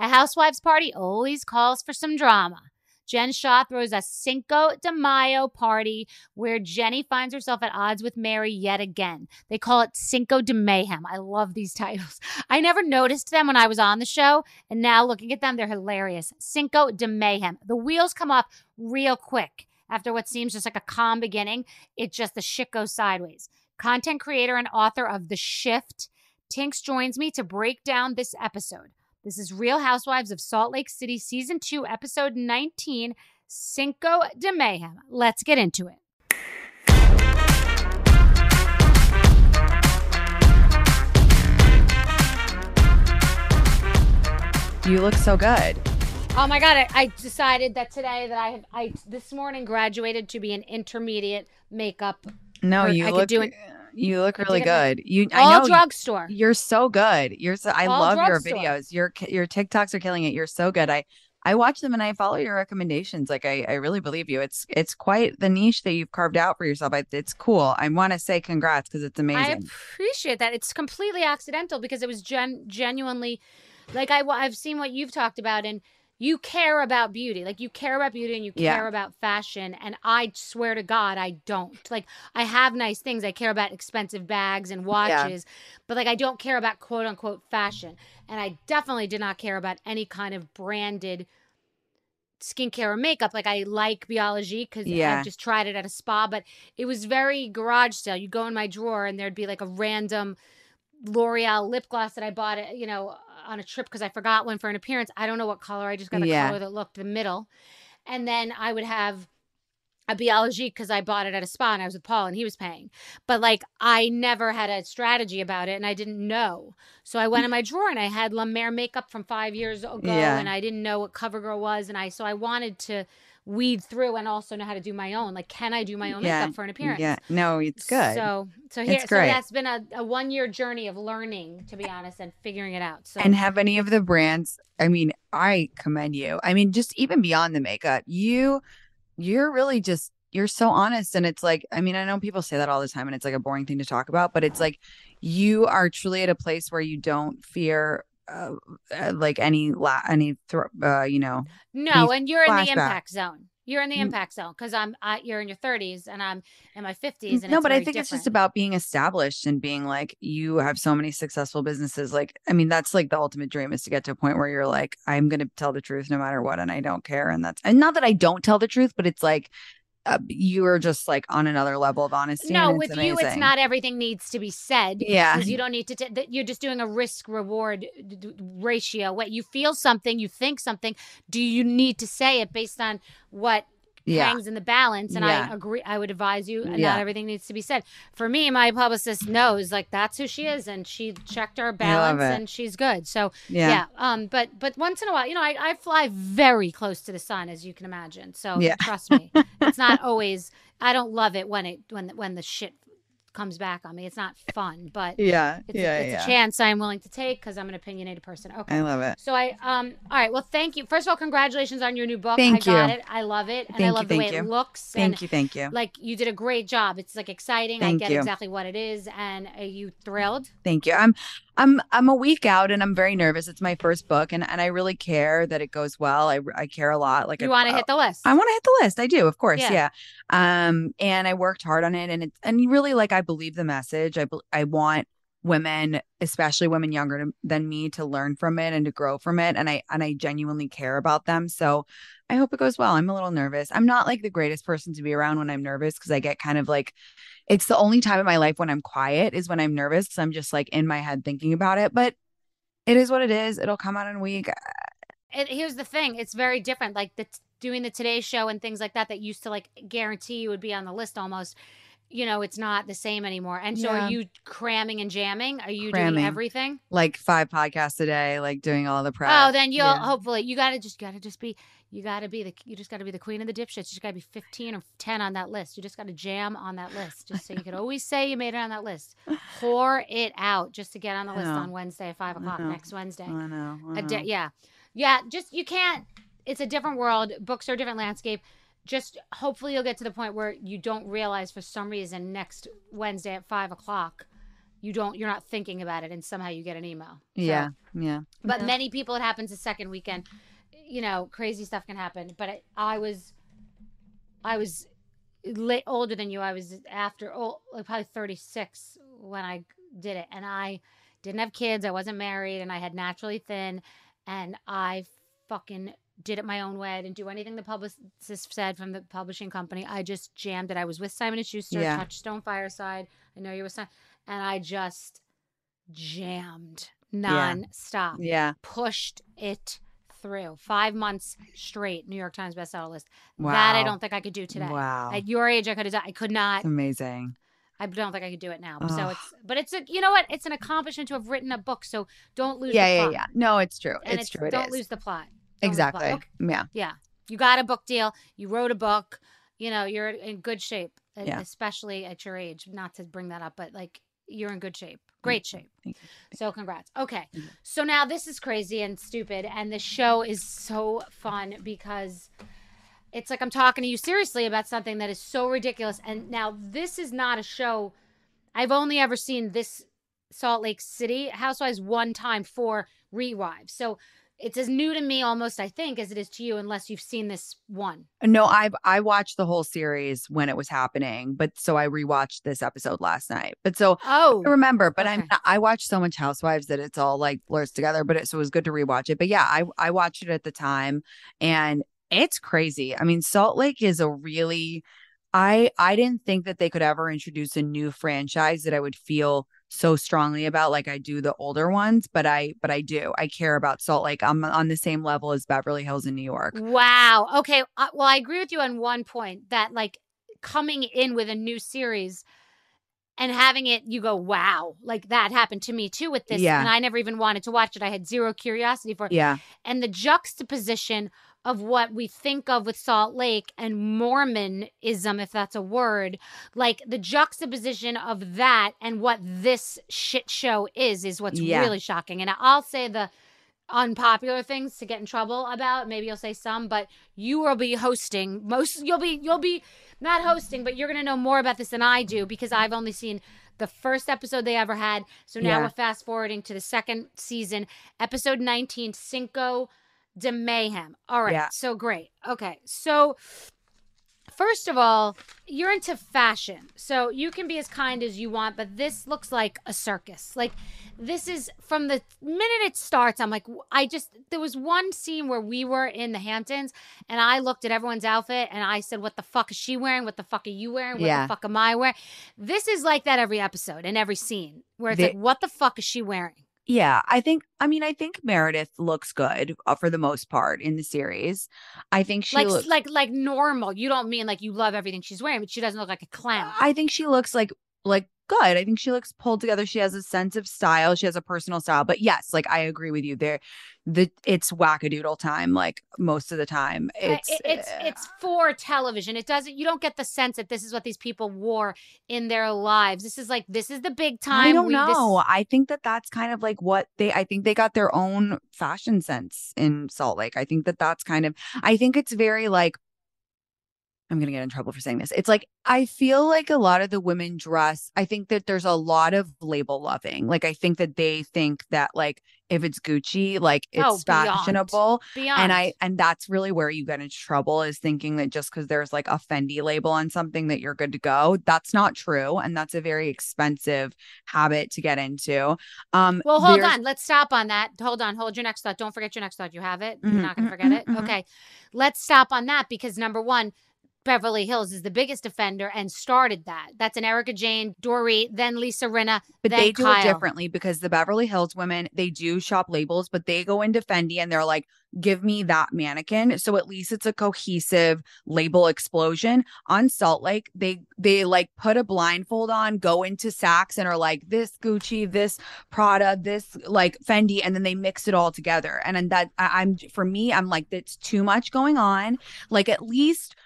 A housewives' party always calls for some drama. Jen Shah throws a Cinco de Mayo party where Jenny finds herself at odds with Mary yet again. They call it Cinco de Mayhem. I love these titles. I never noticed them when I was on the show, and now looking at them, they're hilarious. Cinco de Mayhem. The wheels come off real quick. After what seems just like a calm beginning, the shit goes sideways. Content creator and author of The Shift, Tinx joins me to break down this episode. This is Real Housewives of Salt Lake City, Season 2, Episode 19, Cinco de Mayhem. Let's get into it. You look so good. Oh, my God. I decided that today that I this morning graduated to be an intermediate makeup. No, you look really good. I know, drugstore. You're so good. I love your videos. Your TikToks are killing it. You're so good. I watch them and I follow your recommendations. I really believe you. It's quite the niche that you've carved out for yourself. It's cool. I want to say congrats because it's amazing. I appreciate that. It's completely accidental because it was genuinely like I've seen what you've talked about and you care about beauty. Like you care about beauty and you care about fashion. And I swear to God, I don't. Like I have nice things. I care about expensive bags and watches, but like I don't care about quote unquote fashion. And I definitely did not care about any kind of branded skincare or makeup. Like I like Biologique because I just tried it at a spa, but it was very garage sale. You go in my drawer and there'd be like a random L'Oreal lip gloss that I bought, on a trip because I forgot one for an appearance. I don't know what color. I just got a color that looked the middle. And then I would have a Biologique because I bought it at a spa and I was with Paul and he was paying. But like I never had a strategy about it and I didn't know. So I went in my drawer and I had La Mer makeup from 5 years ago and I didn't know what CoverGirl was. So I wanted to weed through and also know how to do my own. Like, can I do my own makeup for an appearance? Yeah, no, it's good. So that's been a 1 year journey of learning, to be honest, and figuring it out. So, and have any of the brands? I mean, I commend you. I mean, just even beyond the makeup, you're really just, you're so honest. And it's like, I mean, I know people say that all the time and it's like a boring thing to talk about, but it's like you are truly at a place where you don't fear like No, and you're in the impact zone. You're in the impact zone because you're in your 30s and I'm in my 50s. And no, but I think it's just about being established and being like, you have so many successful businesses. Like, I mean, that's like the ultimate dream, is to get to a point where you're like, I'm going to tell the truth no matter what. And I don't care. And that's, and not that I don't tell the truth, but it's like, you are just like on another level of honesty. No, with amazing. You, it's not everything needs to be said. Yeah. Because you don't need to, you're just doing a risk reward ratio. What you feel something, you think something, do you need to say it based on what hangs in the balance? And I agree. I would advise you not everything needs to be said. For me, my publicist knows, like, that's who she is. And she checked our balance and she's good. So but once in a while, you know, I fly very close to the sun, as you can imagine. So trust me, it's not always, I don't love it when the shit comes back on me. It's not fun, but it's a chance I'm willing to take because I'm an opinionated person. Okay. I love it. So all right. Well, thank you. First of all, congratulations on your new book. Thank you. I got it. I love it. And I love the way it looks. Thank you. Like, you did a great job. It's like exciting. I get exactly what it is. And are you thrilled? Thank you. I'm a week out and I'm very nervous. It's my first book and I really care that it goes well. I care a lot. Like, you want to hit the list. I want to hit the list. I do, of course. Yeah. And I worked hard on it and really, like, I believe the message. I want women, especially women younger than me, to learn from it and to grow from it. And I genuinely care about them. So I hope it goes well. I'm a little nervous. I'm not like the greatest person to be around when I'm nervous, because I get kind of like, it's the only time in my life when I'm quiet is when I'm nervous, because I'm just like in my head thinking about it. But it is what it is. It'll come out in a week. And here's the thing. It's very different. Like doing the Today Show and things like that used to like guarantee you would be on the list almost. You know, it's not the same anymore. And so are you cramming and jamming? Are you doing everything? Like 5 podcasts a day, like doing all the prep. Oh, then you'll hopefully, you just got to be the queen of the dipshits. You just got to be 15 or 10 on that list. You just got to jam on that list. Just so you could always say you made it on that list. Whore it out just to get on the list on Wednesday at 5 o'clock next Wednesday. I know. Just, you can't, it's a different world. Books are a different landscape. Just hopefully you'll get to the point where you don't realize for some reason next Wednesday at 5 o'clock, you're not thinking about it and somehow you get an email. So, But many people, it happens the second weekend, you know, crazy stuff can happen. But I was older than you. I was probably 36 when I did it, and I didn't have kids. I wasn't married, and I had naturally thin, and I fucking did it my own way. I didn't do anything the publicist said from the publishing company. I just jammed it. I was with Simon & Schuster, Touchstone Fireside. I know you were Simon. And I just jammed nonstop. Yeah. Pushed it through. 5 months straight, New York Times bestseller list. Wow. That I don't think I could do today. Wow. At your age, I could not. That's amazing. I don't think I could do it now. Ugh. So you know what? It's an accomplishment to have written a book. So don't lose the plot. Yeah. No, it's true. And it's true. Don't lose the plot. Exactly. Okay. Yeah. You got a book deal. You wrote a book. You know, you're in good shape, especially at your age. Not to bring that up, but like, you're in good shape. Great shape. So congrats. Okay. So now this is crazy and stupid. And the show is so fun because it's like I'm talking to you seriously about something that is so ridiculous. And now this is not a show. I've only ever seen this Salt Lake City Housewives one time for Rewives. So it's as new to me almost, I think, as it is to you, unless you've seen this one. No, I watched the whole series when it was happening, but so I rewatched this episode last night. But so I remember, but okay. I watched so much Housewives that it's all like blurs together, but so it was good to rewatch it. But yeah, I watched it at the time, and it's crazy. I mean, Salt Lake is a really, I didn't think that they could ever introduce a new franchise that I would feel so strongly about like I do the older ones, but I do. I care about Salt Lake. I'm on the same level as Beverly Hills in New York. Wow. Okay. Well, I agree with you on one point, that like coming in with a new series and having it, you go, wow, like that happened to me too with this. Yeah. And I never even wanted to watch it. I had zero curiosity for it. Yeah. And the juxtaposition of what we think of with Salt Lake and Mormonism, if that's a word, like the juxtaposition of that and what this shit show is what's really shocking. And I'll say the unpopular things to get in trouble about. Maybe you'll say some, but you will be hosting most. You'll be not hosting, but you're going to know more about this than I do, because I've only seen the first episode they ever had. So now we're fast forwarding to the second season, episode 19, Cinco de Mayhem. All right. Yeah. So great. Okay. So first of all, you're into fashion, so you can be as kind as you want, but this looks like a circus. Like, this is, from the minute it starts, I'm like, there was one scene where we were in the Hamptons and I looked at everyone's outfit and I said, what the fuck is she wearing? What the fuck are you wearing? What the fuck am I wearing? This is like that every episode and every scene where it's like, what the fuck is she wearing? Yeah, I think Meredith looks good for the most part in the series. I think she looks like normal. You don't mean like you love everything she's wearing, but she doesn't look like a clown. I think she looks like good. I think she looks pulled together. She has a sense of style. She has a personal style. But yes, like, I agree with you there. It's wackadoodle time. Like, most of the time, it's for television. It doesn't. You don't get the sense that this is what these people wore in their lives. This is the big time. I don't know. I think that's kind of like what they. I think they got their own fashion sense in Salt Lake. I think that's kind of. I think it's very like. I'm going to get in trouble for saying this. It's like, I feel like a lot of the women dress. I think that there's a lot of label loving. Like, I think that they think that, like, if it's Gucci, like, it's fashionable. Beyond. And that's really where you get into trouble, is thinking that just because there's like a Fendi label on something that you're good to go. That's not true. And that's a very expensive habit to get into. Well, hold on. Let's stop on that. Hold on. Hold your next thought. Don't forget your next thought. You have it. You're not going to forget it. Okay. Let's stop on that, because number one, Beverly Hills is the biggest offender and started that. That's an Erika Jayne, Dory, then Lisa Rinna, but then they do Kyle. It differently, because the Beverly Hills women, they do shop labels, but they go into Fendi and they're like, give me that mannequin. So at least it's a cohesive label explosion. On Salt Lake, they like put a blindfold on, go into Saks and are like, this Gucci, this Prada, this like Fendi, and then they mix it all together. And that I'm like, that's too much going on. Like, at least.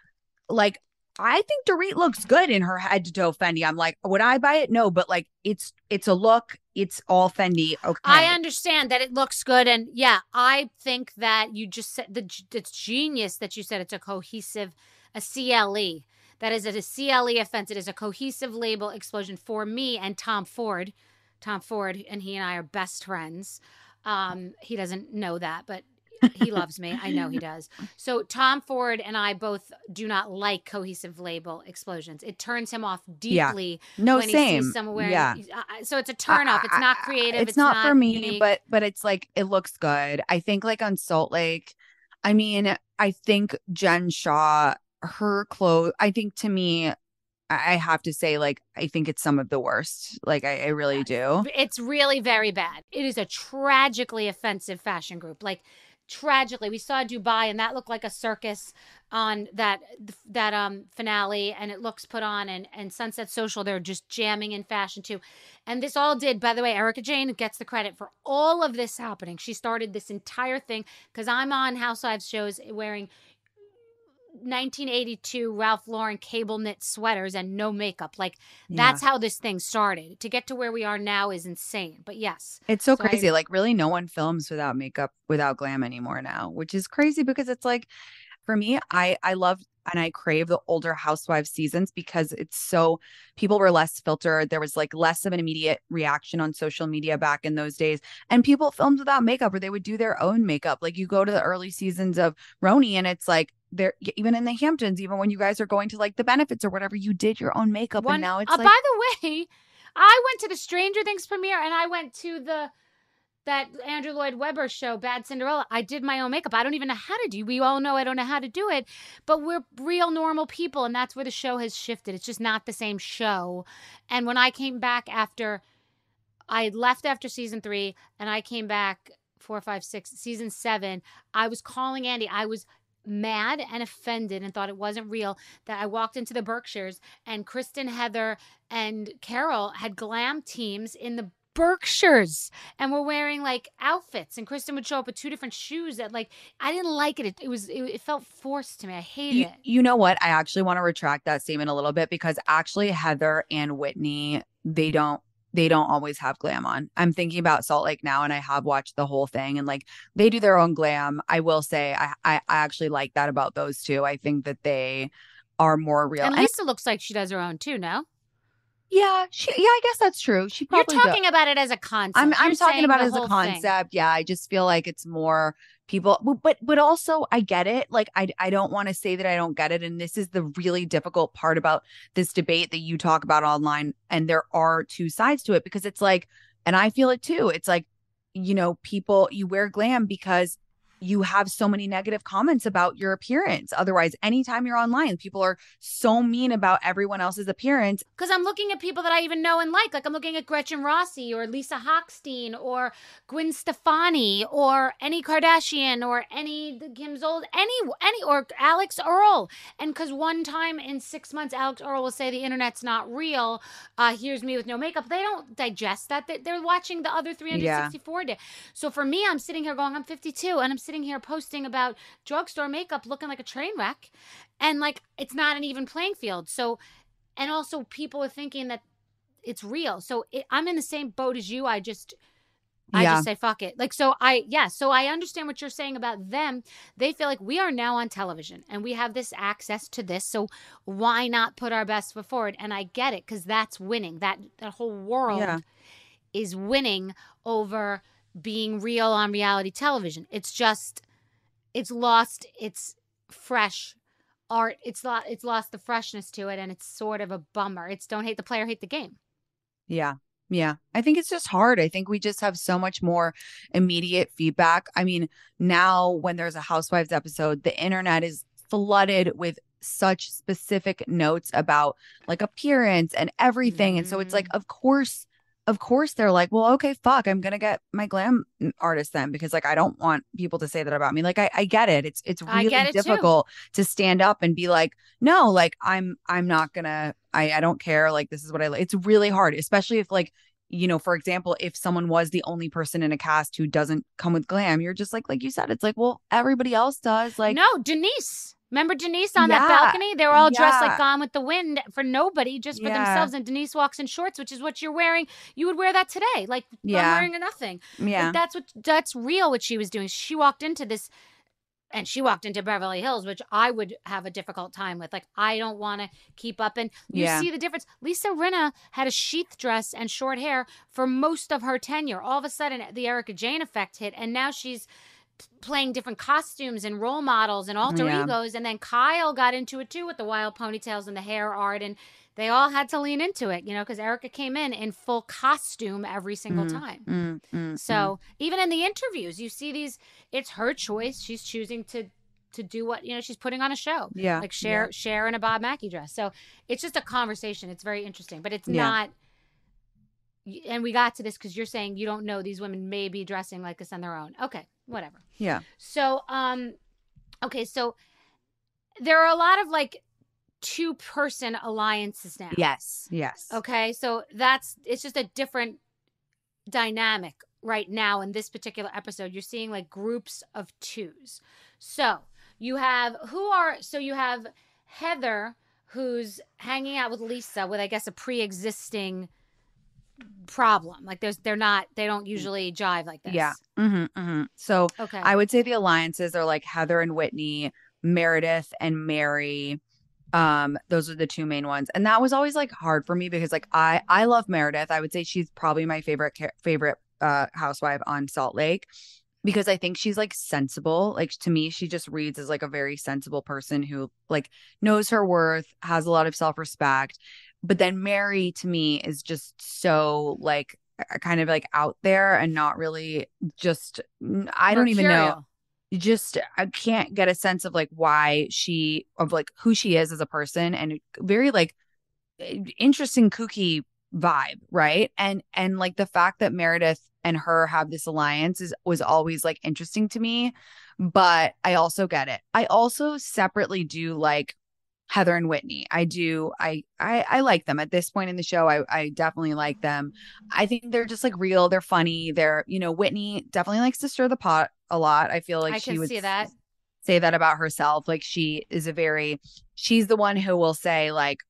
Like, I think Dorit looks good in her head to toe Fendi. I'm like, would I buy it? No, but like, it's a look. It's all Fendi. Okay, I understand that it looks good, and yeah, I think that you just said it's genius that you said it's a cohesive, a CLE. That is a CLE offense. It is a cohesive label explosion for me and Tom Ford. Tom Ford and he and I are best friends. He doesn't know that, but. He loves me. I know he does. So Tom Ford and I both do not like cohesive label explosions. It turns him off deeply. Yeah. No, when same. He sees someone so it's a turn off. It's not creative. It's not for me, unique. But it's like, it looks good. I think like on Salt Lake, I mean, I think Jen Shah, her clothes, I think to me, I have to say, like, I think it's some of the worst. Like, I really do. It's really very bad. It is a tragically offensive fashion group. Like, tragically, we saw Dubai and that looked like a circus on that finale, and it looks put on, and Sunset Social, they're just jamming in fashion too. And this all did, by the way, Erika Jayne gets the credit for all of this happening. She started this entire thing, because I'm on Housewives shows wearing 1982 Ralph Lauren cable knit sweaters and no makeup. Like, that's how this thing started. To get to where we are now is insane. But yes, it's so crazy. Like, really, no one films without makeup, without glam anymore now, which is crazy, because it's like, for me, I love and I crave the older Housewives seasons, because it's so, people were less filtered. There was like less of an immediate reaction on social media back in those days. And people filmed without makeup, or they would do their own makeup. Like, you go to the early seasons of Roni and it's like, there, even in the Hamptons, even when you guys are going to like the benefits or whatever, you did your own makeup. And now it's like, by the way, I went to the Stranger Things premiere, and I went to that Andrew Lloyd Webber show, Bad Cinderella. I did my own makeup. I don't even know how to do. We all know I don't know how to do it, but we're real normal people, and that's where the show has shifted. It's just not the same show. And when I came back after, I left after season 3, and I came back 4, 5, 6, season 7. I was calling Andy. I was mad and offended and thought it wasn't real that I walked into the Berkshires and Kristen, Heather, and Carol had glam teams in the Berkshires and were wearing like outfits, and Kristen would show up with 2 different shoes that, like, I didn't like it. It felt forced to me. I hated it. You know what? I actually want to retract that statement a little bit, because actually Heather and Whitney, they don't always have glam on. I'm thinking about Salt Lake now, and I have watched the whole thing, and like, they do their own glam. I will say I actually like that about those two. I think that they are more real. And Lisa looks like she does her own too, no? Yeah, I guess that's true. She probably about it as a concept. I'm talking about it as a concept. Thing. Yeah, I just feel like it's more people, but also I get it. Like I don't want to say that I don't get it, and this is the really difficult part about this debate that you talk about online. And there are two sides to it, because it's like, and I feel it too. It's like, you know, people, you wear glam because you have so many negative comments about your appearance. Otherwise, anytime you're online, people are so mean about everyone else's appearance. Because I'm looking at people that I even know and like. Like I'm looking at Gretchen Rossi or Lisa Hochstein or Gwen Stefani or any Kardashian or any Kim Zold, any or Alex Earl. And because one time in 6 months, Alex Earl will say the internet's not real. Here's me with no makeup. They don't digest that. They're watching the other 364 days. So for me, I'm sitting here going, I'm 52 and I'm sitting here posting about drugstore makeup looking like a train wreck, and like it's not an even playing field. So, and also people are thinking that it's real. So I'm in the same boat as you. I just say fuck it. Like, so I understand what you're saying about them. They feel like we are now on television and we have this access to this, so why not put our best foot forward? And I get it, because that's winning. That whole world is winning over being real on reality television. It's just, it's lost its fresh art. It's lost the freshness to it, and it's sort of a bummer. It's don't hate the player, hate the game. Yeah. Yeah. I think it's just hard. I think we just have so much more immediate feedback. I mean, now when there's a Housewives episode, the internet is flooded with such specific notes about like appearance and everything. Mm-hmm. And so it's like, of course they're like, well, okay, fuck, I'm going to get my glam artist then, because like, I don't want people to say that about me. Like, I get it. It's really difficult to stand up and be like, no, like I'm not gonna, I don't care. Like, this is what I like. It's really hard, especially if like, you know, for example, if someone was the only person in a cast who doesn't come with glam, you're just like you said, it's like, well, everybody else does. Like, no, Denise. Remember Denise on that balcony? They were all dressed like Gone with the Wind for nobody, just for themselves. And Denise walks in shorts, which is what you're wearing. You would wear that today. Like, I'm wearing nothing. Yeah. Like, that's real what she was doing. She walked into this, and she walked into Beverly Hills, which I would have a difficult time with. Like, I don't want to keep up. And you see the difference. Lisa Rinna had a sheath dress and short hair for most of her tenure. All of a sudden, the Erika Jayne effect hit, and now she's playing different costumes and role models and alter egos. And then Kyle got into it too with the wild ponytails and the hair art, and they all had to lean into it, you know, because Erika came in full costume every single time. So even in the interviews, you see these, it's her choice. She's choosing to do what, you know, she's putting on a show. Yeah. Like Cher in a Bob Mackie dress. So it's just a conversation. It's very interesting, but it's not. And we got to this because you're saying you don't know, these women may be dressing like this on their own. Okay, whatever. Yeah. So, okay, so there are a lot of like two-person alliances now. Yes, yes. Okay, so it's just a different dynamic right now in this particular episode. You're seeing like groups of twos. So you have Heather, who's hanging out with Lisa with, I guess, a pre-existing problem. Like they don't usually jive like this. Yeah. Mm-hmm, mm-hmm. So okay. I would say the alliances are like Heather and Whitney, Meredith and Mary. Those are the two main ones. And that was always like hard for me because like I love Meredith. I would say she's probably my favorite housewife on Salt Lake, because I think she's like sensible. Like to me, she just reads as like a very sensible person who like knows her worth, has a lot of self-respect. But then Mary to me is just so like kind of like out there and not really just, I don't even know. Just, I can't get a sense of like who she is as a person, and very like interesting kooky vibe. Right. And like the fact that Meredith and her have this alliance was always like interesting to me, but I also get it. I also separately do like Heather and Whitney. I like them at this point in the show. I definitely like them. I think they're just like real. They're funny. They're, you know, Whitney definitely likes to stir the pot a lot. I feel like she would say that about herself. Like she is she's the one who will say like,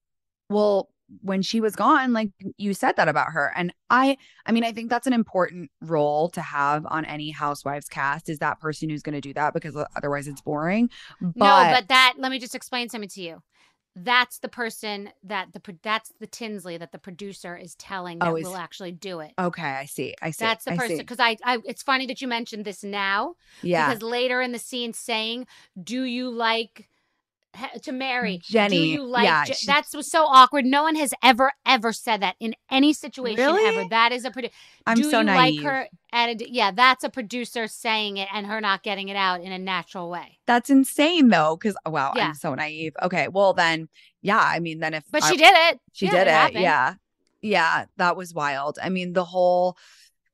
well, when she was gone, like you said that about her. And I mean, I think that's an important role to have on any Housewives cast, is that person who's going to do that, because otherwise it's boring. But let me just explain something to you. that's the person that that's the Tinsley that the producer is telling that will actually do it. Okay, I see. That's the person, because I it's funny that you mentioned this now. Yeah. Because later in the scene, saying, "Do you like to marry Jenny? Do you like?" Yeah, that was so awkward. No one has ever said that in any situation ever. That is a producer. I'm so naive. Do you like her? Yeah, that's a producer saying it and her not getting it out in a natural way. That's insane, though, because, wow, yeah. I'm so naive. Okay, well, then, yeah, I mean, then if... But she did it. She did it, yeah. Yeah, that was wild. I mean, the whole...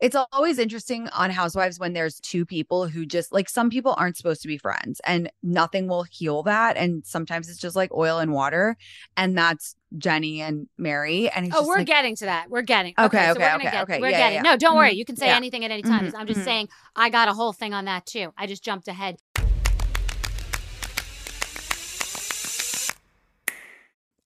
It's always interesting on Housewives when there's two people who just, like, some people aren't supposed to be friends and nothing will heal that. And sometimes it's just like oil and water. And that's Jenny and Mary. And it's just we're like, getting to that. We're getting. Okay. We're getting. Yeah. No, don't worry. You can say anything at any time. Mm-hmm, I'm just saying I got a whole thing on that, too. I just jumped ahead.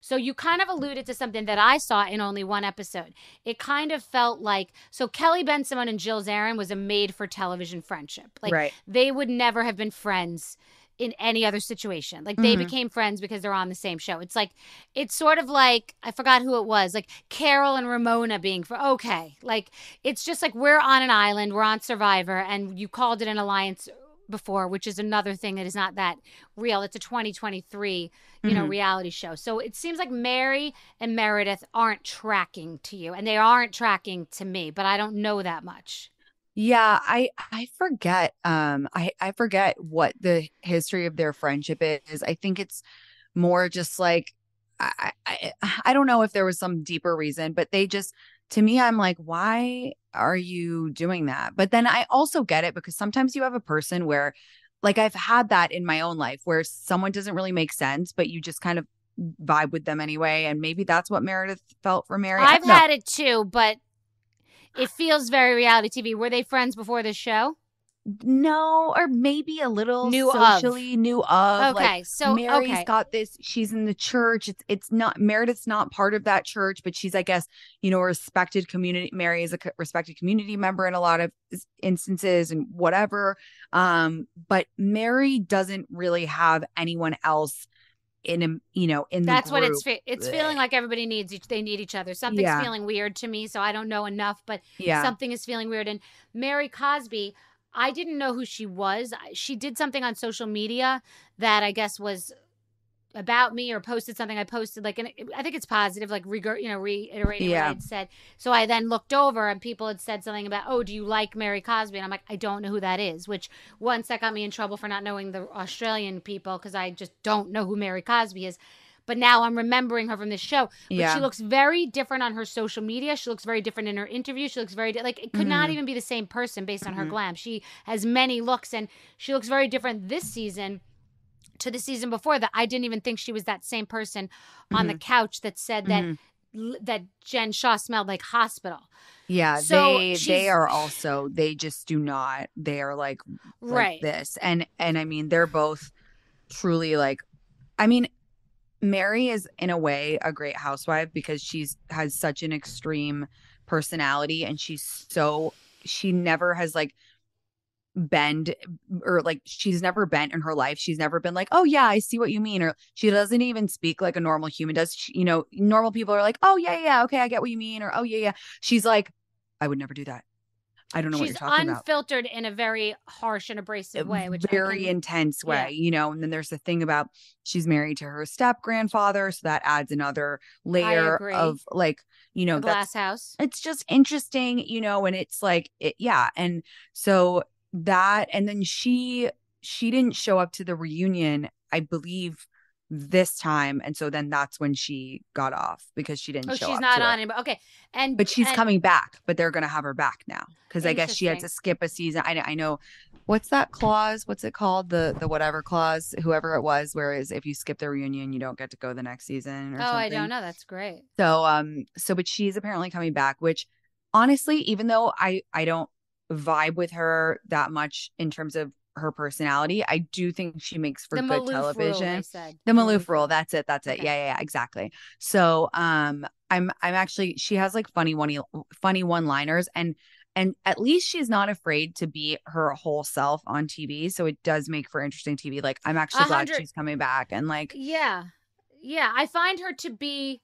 So you kind of alluded to something that I saw in only one episode. It kind of felt like, so Kelly Ben Simone and Jill Zarin was a made-for-television friendship. Like, they would never have been friends in any other situation. Like, they became friends because they're on the same show. It's like, it's sort of like, I forgot who it was, like Carol and Ramona being like, it's just like, we're on an island, we're on Survivor, and you called it an alliance before, which is another thing that is not that real. It's a 2023, reality show. So it seems like Mary and Meredith aren't tracking to you, and they aren't tracking to me, but I don't know that much. Yeah, I forget. I forget what the history of their friendship is. I think it's more just like, I don't know if there was some deeper reason, but they just, to me, I'm like, why are you doing that? But then I also get it, because sometimes you have a person where, like, I've had that in my own life where someone doesn't really make sense, but you just kind of vibe with them anyway. And maybe that's what Meredith felt for Mary. I've had it too, but it feels very reality TV. Were they friends before the show? No, or maybe a little socially new of. Okay, like, so Mary's got this. She's in the church. It's not, Meredith's not part of that church, but she's, I guess, you know, a respected community. Mary is a respected community member in a lot of instances and whatever. But Mary doesn't really have anyone else in a, you know, in that's the group. What it's feeling like everybody needs each, they need each other. Something's feeling weird to me, so I don't know enough, but something is feeling weird. And Mary Cosby, I didn't know who she was. She did something on social media that I guess was about me, or posted something I posted. Like, and I think it's positive, like, reiterating what I had said. So I then looked over and people had said something about, do you like Mary Cosby? And I'm like, I don't know who that is, which once that got me in trouble for not knowing the Australian people, because I just don't know who Mary Cosby is. but now I'm remembering her from this show. But she looks very different on her social media. She looks very different in her interview. She looks very like it could not even be the same person based on her glam. She has many looks, and she looks very different this season to the season before that. I didn't even think she was that same person on the couch that said that Jen Shah smelled like hospital. Yeah, so they are also, they just do not, they are like this. And I mean, they're both truly like, I mean, Mary is in a way a great housewife because she's has such an extreme personality, and she's so, she never has like bend or like she's never bent in her life. She's never been like, oh yeah, I see what you mean, or she doesn't even speak like a normal human does. She, you know, normal people are like, oh yeah, yeah, okay, I get what you mean, or oh yeah, yeah. She's like, I would never do that. I don't know what you're talking about. She's unfiltered in a very harsh and abrasive way, which very intense way, you know. And then there's the thing about she's married to her step grandfather, so that adds another layer of like, you know, glass house. It's just interesting, you know, and it's like, and so that, and then she didn't show up to the reunion, I believe, this time, and so then that's when she got off because she didn't show up. Oh, she's not on it. Okay, but she's coming back. But they're gonna have her back now because I guess she had to skip a season. I know. What's that clause? What's it called? The whatever clause. Whoever it was, whereas if you skip the reunion, you don't get to go the next season. Or something. I don't know. That's great. So but she's apparently coming back, which honestly, even though I don't vibe with her that much in terms of her personality, I do think she makes for good television. The Maloof rule. That's it. Okay. Yeah, exactly. So I'm actually, she has like funny one-liners, and at least she's not afraid to be her whole self on TV, so it does make for interesting TV. Like, I'm actually glad she's coming back, and like yeah, I find her to be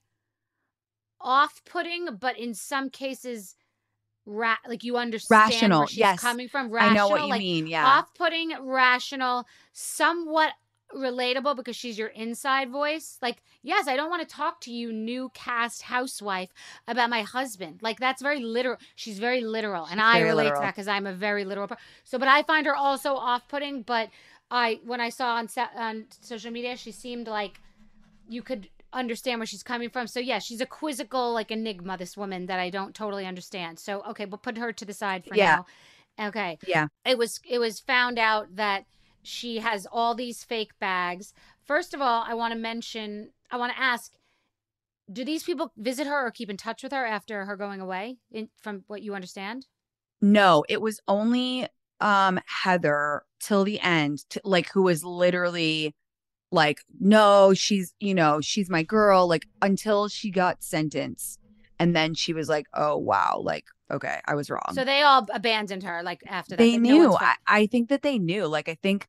off-putting, but in some cases like, you understand rational, where she's coming from. Rational, I know what you mean. Yeah, off-putting, rational, somewhat relatable because she's your inside voice. Like, yes, I don't want to talk to you, new cast housewife, about my husband. Like, that's very literal. She's very literal, and I relate to that because I'm a very literal person. So, but I find her also off-putting. But when I saw on social media, she seemed like you could understand where she's coming from. So yeah, she's a quizzical like enigma, this woman that I don't totally understand. So okay, we'll put her to the side for now. Okay. Yeah. It was found out that she has all these fake bags. First of all, I want to ask, do these people visit her or keep in touch with her after her going away, from what you understand? No, it was only Heather till the end, who was literally like, no, she's my girl, like, until she got sentenced. And then she was like, oh, wow, like, okay, I was wrong. So they all abandoned her, like, after that. They knew. No, I think that they knew. Like, I think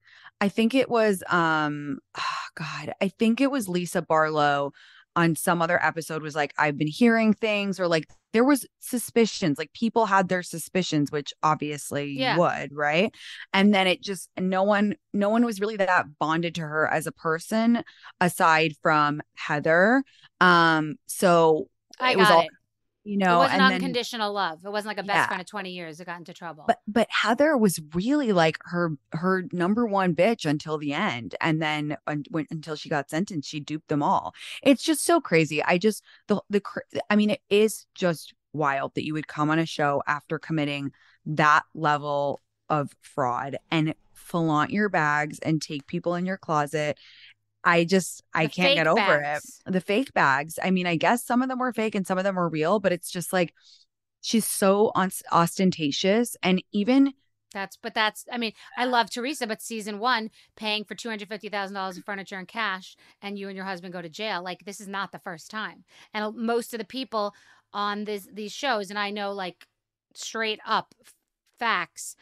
it was, I think it was Lisa Barlow on some other episode was like, I've been hearing things, or like, there was suspicions, like people had their suspicions, which obviously you would, right? And then it just, no one was really that bonded to her as a person aside from Heather. So it was all, you know, it wasn't unconditional love. It wasn't like a best friend of 20 years that got into trouble. But Heather was really like her number one bitch until the end. And then until she got sentenced, she duped them all. It's just so crazy. I mean, it is just wild that you would come on a show after committing that level of fraud and flaunt your bags and take people in your closet. I can't get over it. The fake bags. I mean, I guess some of them were fake and some of them were real, but it's just like, she's so ostentatious. And even I mean, I love Teresa, but season one, paying for $250,000 in furniture and cash, and you and your husband go to jail. Like, this is not the first time. And most of the people on these shows, and I know like straight up facts,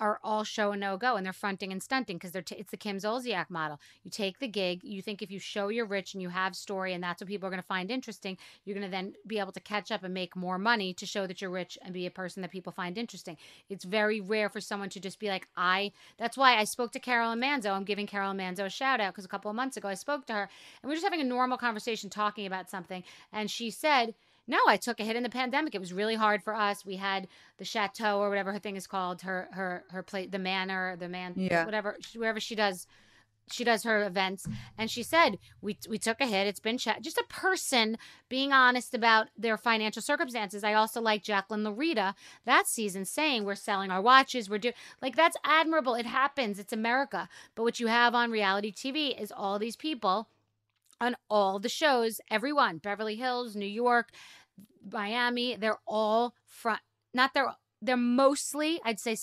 are all show and no go, and they're fronting and stunting because it's the Kim Zolciak model. You take the gig, you think if you show you're rich and you have story, and that's what people are going to find interesting, you're going to then be able to catch up and make more money to show that you're rich and be a person that people find interesting. It's very rare for someone to just be like, that's why I spoke to Carolyn Manzo. I'm giving Carolyn Manzo a shout out because a couple of months ago I spoke to her and we were just having a normal conversation talking about something, and she said, no, I took a hit in the pandemic. It was really hard for us. We had the chateau or whatever her thing is called, her place, the manor, whatever, wherever she does she does her events, and she said, we took a hit. It's been just a person being honest about their financial circumstances. I also like Jacqueline Larita that season saying, we're selling our watches. We're doing, like, that's admirable. It happens. It's America. But what you have on reality TV is all these people on all the shows, everyone, Beverly Hills, New York, Miami, they're all front, not their, they're mostly, I'd say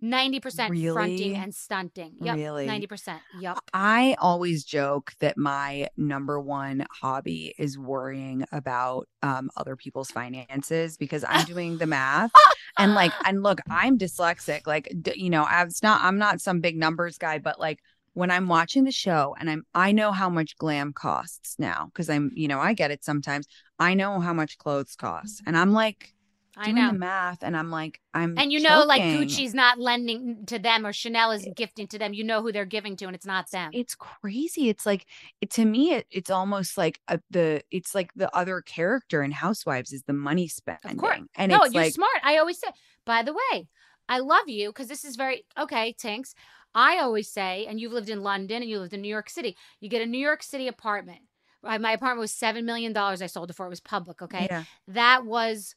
90% really? Fronting and stunting. Yep, really? 90%. Yep. I always joke that my number one hobby is worrying about other people's finances, because I'm doing the math and like, and look, I'm dyslexic. Like, you know, I'm not some big numbers guy, but like, when I'm watching the show and I know how much glam costs now, because I'm, you know, I get it sometimes. I know how much clothes cost, and I'm like, doing the math, and I'm like, and you know, like Gucci's not lending to them, or Chanel isn't gifting to them. You know who they're giving to, and it's not them. It's crazy. It's like, to me, it's almost like it's like the other character in Housewives is the money spending. Of course, and no, it's you're like, smart. I always say, by the way, I love you, because this is very okay, Tinx. I always say, and you've lived in London and you lived in New York City, you get a New York City apartment. My apartment was $7 million I sold before it was public, okay? Yeah. That was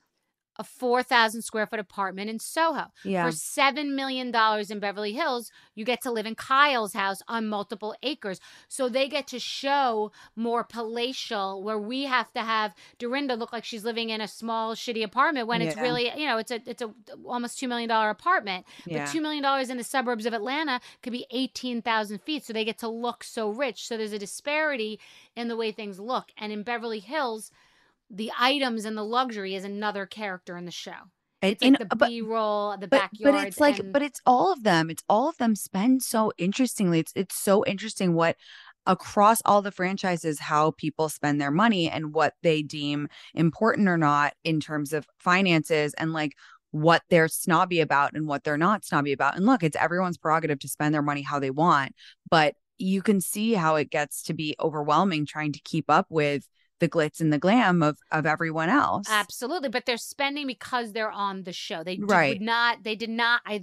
a 4,000 square foot apartment in Soho. Yeah. For $7 million in Beverly Hills, you get to live in Kyle's house on multiple acres. So they get to show more palatial, where we have to have Dorinda look like she's living in a small shitty apartment when it's really, you know, it's a almost $2 million apartment. Yeah. But $2 million in the suburbs of Atlanta could be 18,000 feet. So they get to look so rich. So there's a disparity in the way things look. And in Beverly Hills, the items and the luxury is another character in the show. It's like the B-roll, the backyard. But it's like, but it's all of them. It's all of them spend so interestingly. It's so interesting what across all the franchises, how people spend their money and what they deem important or not in terms of finances, and like what they're snobby about and what they're not snobby about. And look, it's everyone's prerogative to spend their money how they want, but you can see how it gets to be overwhelming trying to keep up with the glitz and the glam of everyone else. Absolutely. But they're spending because they're on the show. They did not,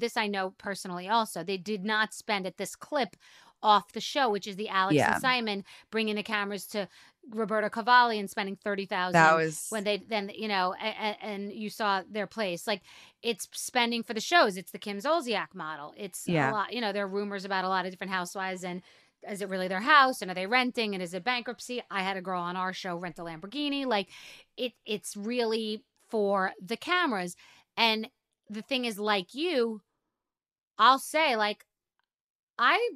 this I know personally also, they did not spend at this clip off the show, which is the Alex and Simon bringing the cameras to Roberto Cavalli and spending $30,000. That was when they then, you know, and you saw their place. Like, it's spending for the shows. It's the Kim Zolciak model. It's a lot, you know, there are rumors about a lot of different housewives, and is it really their house, and are they renting, and is it bankruptcy? I had a girl on our show rent a Lamborghini. Like, it's really for the cameras. And the thing is, like, you, I'll say, like, I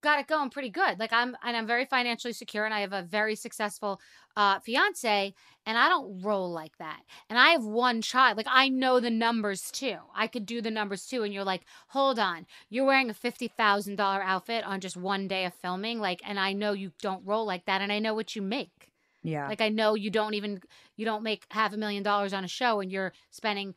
got it going pretty good. Like, I'm very financially secure, and I have a very successful fiance, and I don't roll like that. And I have one child. Like, I know the numbers too. I could do the numbers too. And you're like, hold on, you're wearing a $50,000 outfit on just one day of filming. Like, and I know you don't roll like that, and I know what you make. Yeah. Like, I know you don't make $500,000 on a show, and you're spending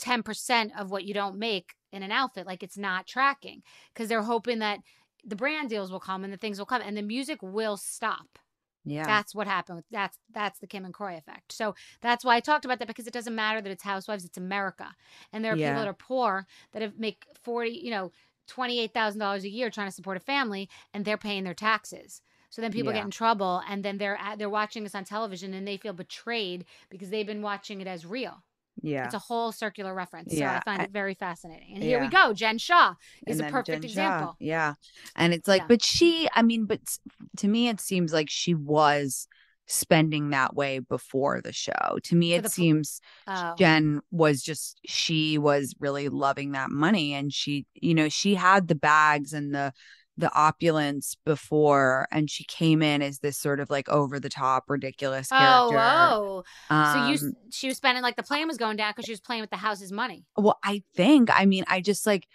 10% of what you don't make in an outfit. Like, it's not tracking, because they're hoping that the brand deals will come and the things will come and the music will stop. Yeah. That's what happened. That's the Kim and Croy effect. So that's why I talked about that, because it doesn't matter that it's Housewives, it's America. And there are people that are poor that make $28,000 a year trying to support a family, and they're paying their taxes. So then people get in trouble, and then they're watching this on television, and they feel betrayed because they've been watching it as real. Yeah. It's a whole circular reference. Yeah. So I find it very fascinating. And here we go. Jen Shah is a perfect example. Yeah. And it's like, but but to me, it seems like she was spending that way before the show. To me, it seems Jen was just, she was really loving that money. And she, you know, she had the bags and the opulence before, and she came in as this sort of like over the top ridiculous character. So she was spending like the plane was going down because she was playing with the house's money. Well, I just like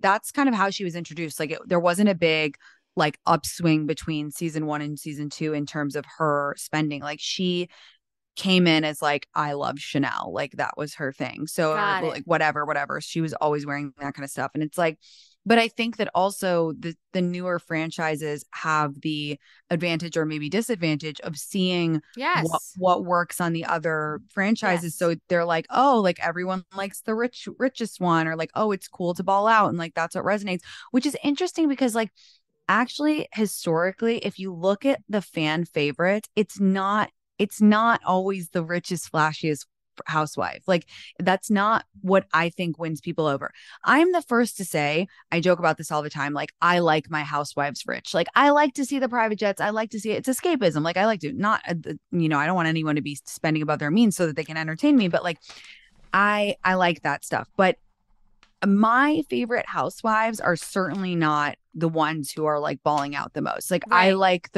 that's kind of how she was introduced. Like there wasn't a big like upswing between season one and season two in terms of her spending. Like she came in as like, I love Chanel. Like that was her thing. So like whatever. She was always wearing that kind of stuff. And it's like, But I think that also the newer franchises have the advantage or maybe disadvantage of seeing what works on the other franchises. Yes. So they're like, oh, like everyone likes the richest one, or like, oh, it's cool to ball out. And like, that's what resonates, which is interesting because like, actually, historically, if you look at the fan favorite, it's not always the richest, flashiest housewife. Like, that's not what I think wins people over. I'm the first to say, I joke about this all the time. Like, I like my housewives rich. Like, I like to see the private jets. I like to see it. It's escapism. Like, I like to not, you know, I don't want anyone to be spending above their means so that they can entertain me. But like, I like that stuff. But my favorite housewives are certainly not the ones who are like balling out the most. Like, right. I like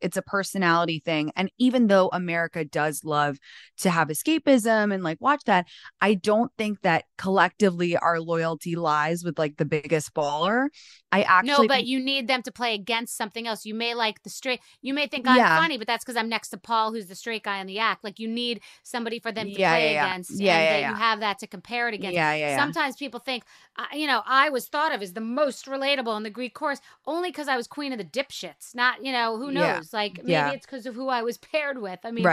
it's a personality thing. And even though America does love to have escapism and like watch that, I don't think that collectively our loyalty lies with like the biggest baller. But you need them to play against something else. You may like the straight, you may think I'm funny, but that's because I'm next to Paul, who's the straight guy on the act. Like, you need somebody for them to play against. You have that to compare it against. Sometimes people think, you know, I was thought of as the most relatable in the Greek chorus only because I was queen of the dipshits, not, you know, who knows? Like, maybe it's because of who I was paired with. I mean,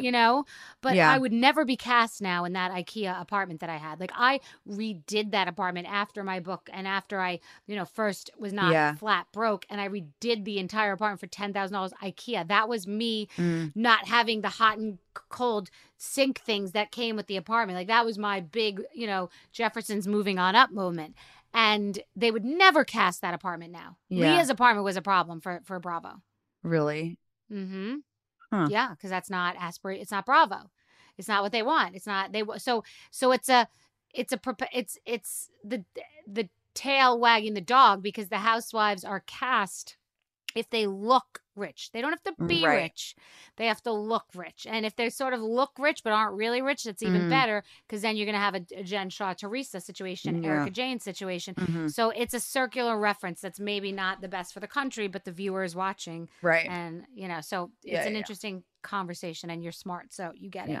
you know, but I would never be cast now in that IKEA apartment that I had. Like, I redid that apartment after my book and after I, you know, first was not flat broke, and I redid the entire apartment for $10,000 IKEA. That was me not having the hot and cold sink things that came with the apartment. Like, that was my big, you know, Jefferson's moving on up moment. And they would never cast that apartment now. Yeah. Leah's apartment was a problem for Bravo. Really? Mm-hmm. Huh. Yeah, because that's not it's not Bravo. It's not what they want. It's not they. So it's the tail wagging the dog, because the housewives are cast if they look rich. They don't have to be rich. They have to look rich. And if they sort of look rich but aren't really rich, that's even better, because then you're going to have a Jen Shah Teresa situation, Erika Jayne situation. Mm-hmm. So it's a circular reference that's maybe not the best for the country, but the viewer is watching. Right. And, you know, so it's an interesting conversation, and you're smart, so you get it.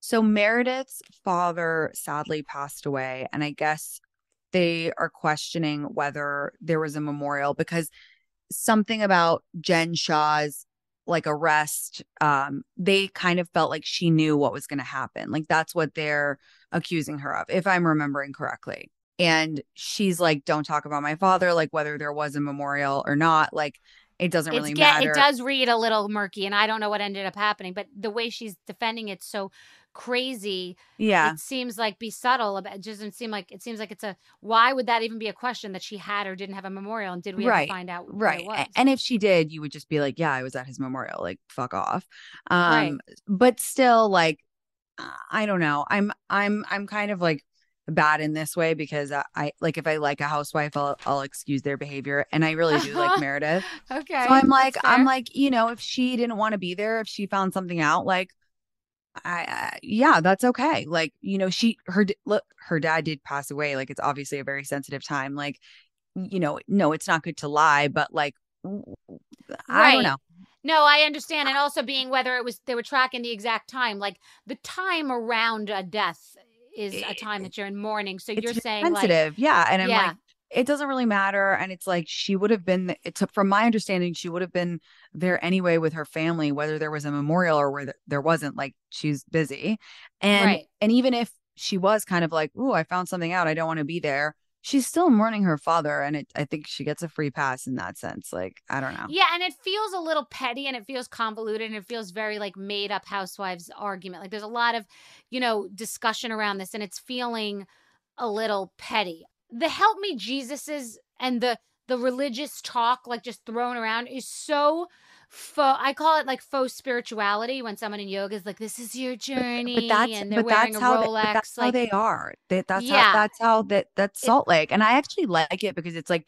So Meredith's father sadly passed away, and I guess they are questioning whether there was a memorial, because something about Jen Shah's like arrest, they kind of felt like she knew what was going to happen. Like, that's what they're accusing her of, if I'm remembering correctly. And she's like, don't talk about my father, like whether there was a memorial or not. Like, it doesn't really matter. It does read a little murky, and I don't know what ended up happening, but the way she's defending it so crazy. Yeah. It seems like be subtle. It doesn't seem like, it seems like it's a, why would that even be a question that she had or didn't have a memorial? And did we ever find out what it was? And if she did, you would just be like, yeah, I was at his memorial. Like, fuck off. But still, like, I don't know. I'm kind of like bad in this way because I like, if I like a housewife, I'll excuse their behavior. And I really do like Meredith. Okay. So I'm like, you know, if she didn't want to be there, if she found something out, like, yeah, that's okay. Like, you know, her dad did pass away. Like, it's obviously a very sensitive time. Like, you know, no, it's not good to lie, but like, I don't know. No, I understand. And also being whether it was, they were tracking the exact time, like the time around a death is a time that you're in mourning. So you're saying sensitive. Like, yeah. And I'm like, it doesn't really matter. And it's like, she would have been, from my understanding, she would have been there anyway with her family, whether there was a memorial or whether there wasn't, like she's busy. And, and even if she was kind of like, ooh, I found something out, I don't want to be there, she's still mourning her father, and I think she gets a free pass in that sense. Like, I don't know. Yeah, and it feels a little petty, and it feels convoluted, and it feels very, like, made-up housewives argument. Like, there's a lot of, you know, discussion around this, and it's feeling a little petty. The help me Jesuses and the religious talk, like, just thrown around is so... I call it like faux spirituality when someone in yoga is like, this is your journey, and they're wearing a Rolex. That's like, how they are. That's Salt Lake. And I actually like it because it's like,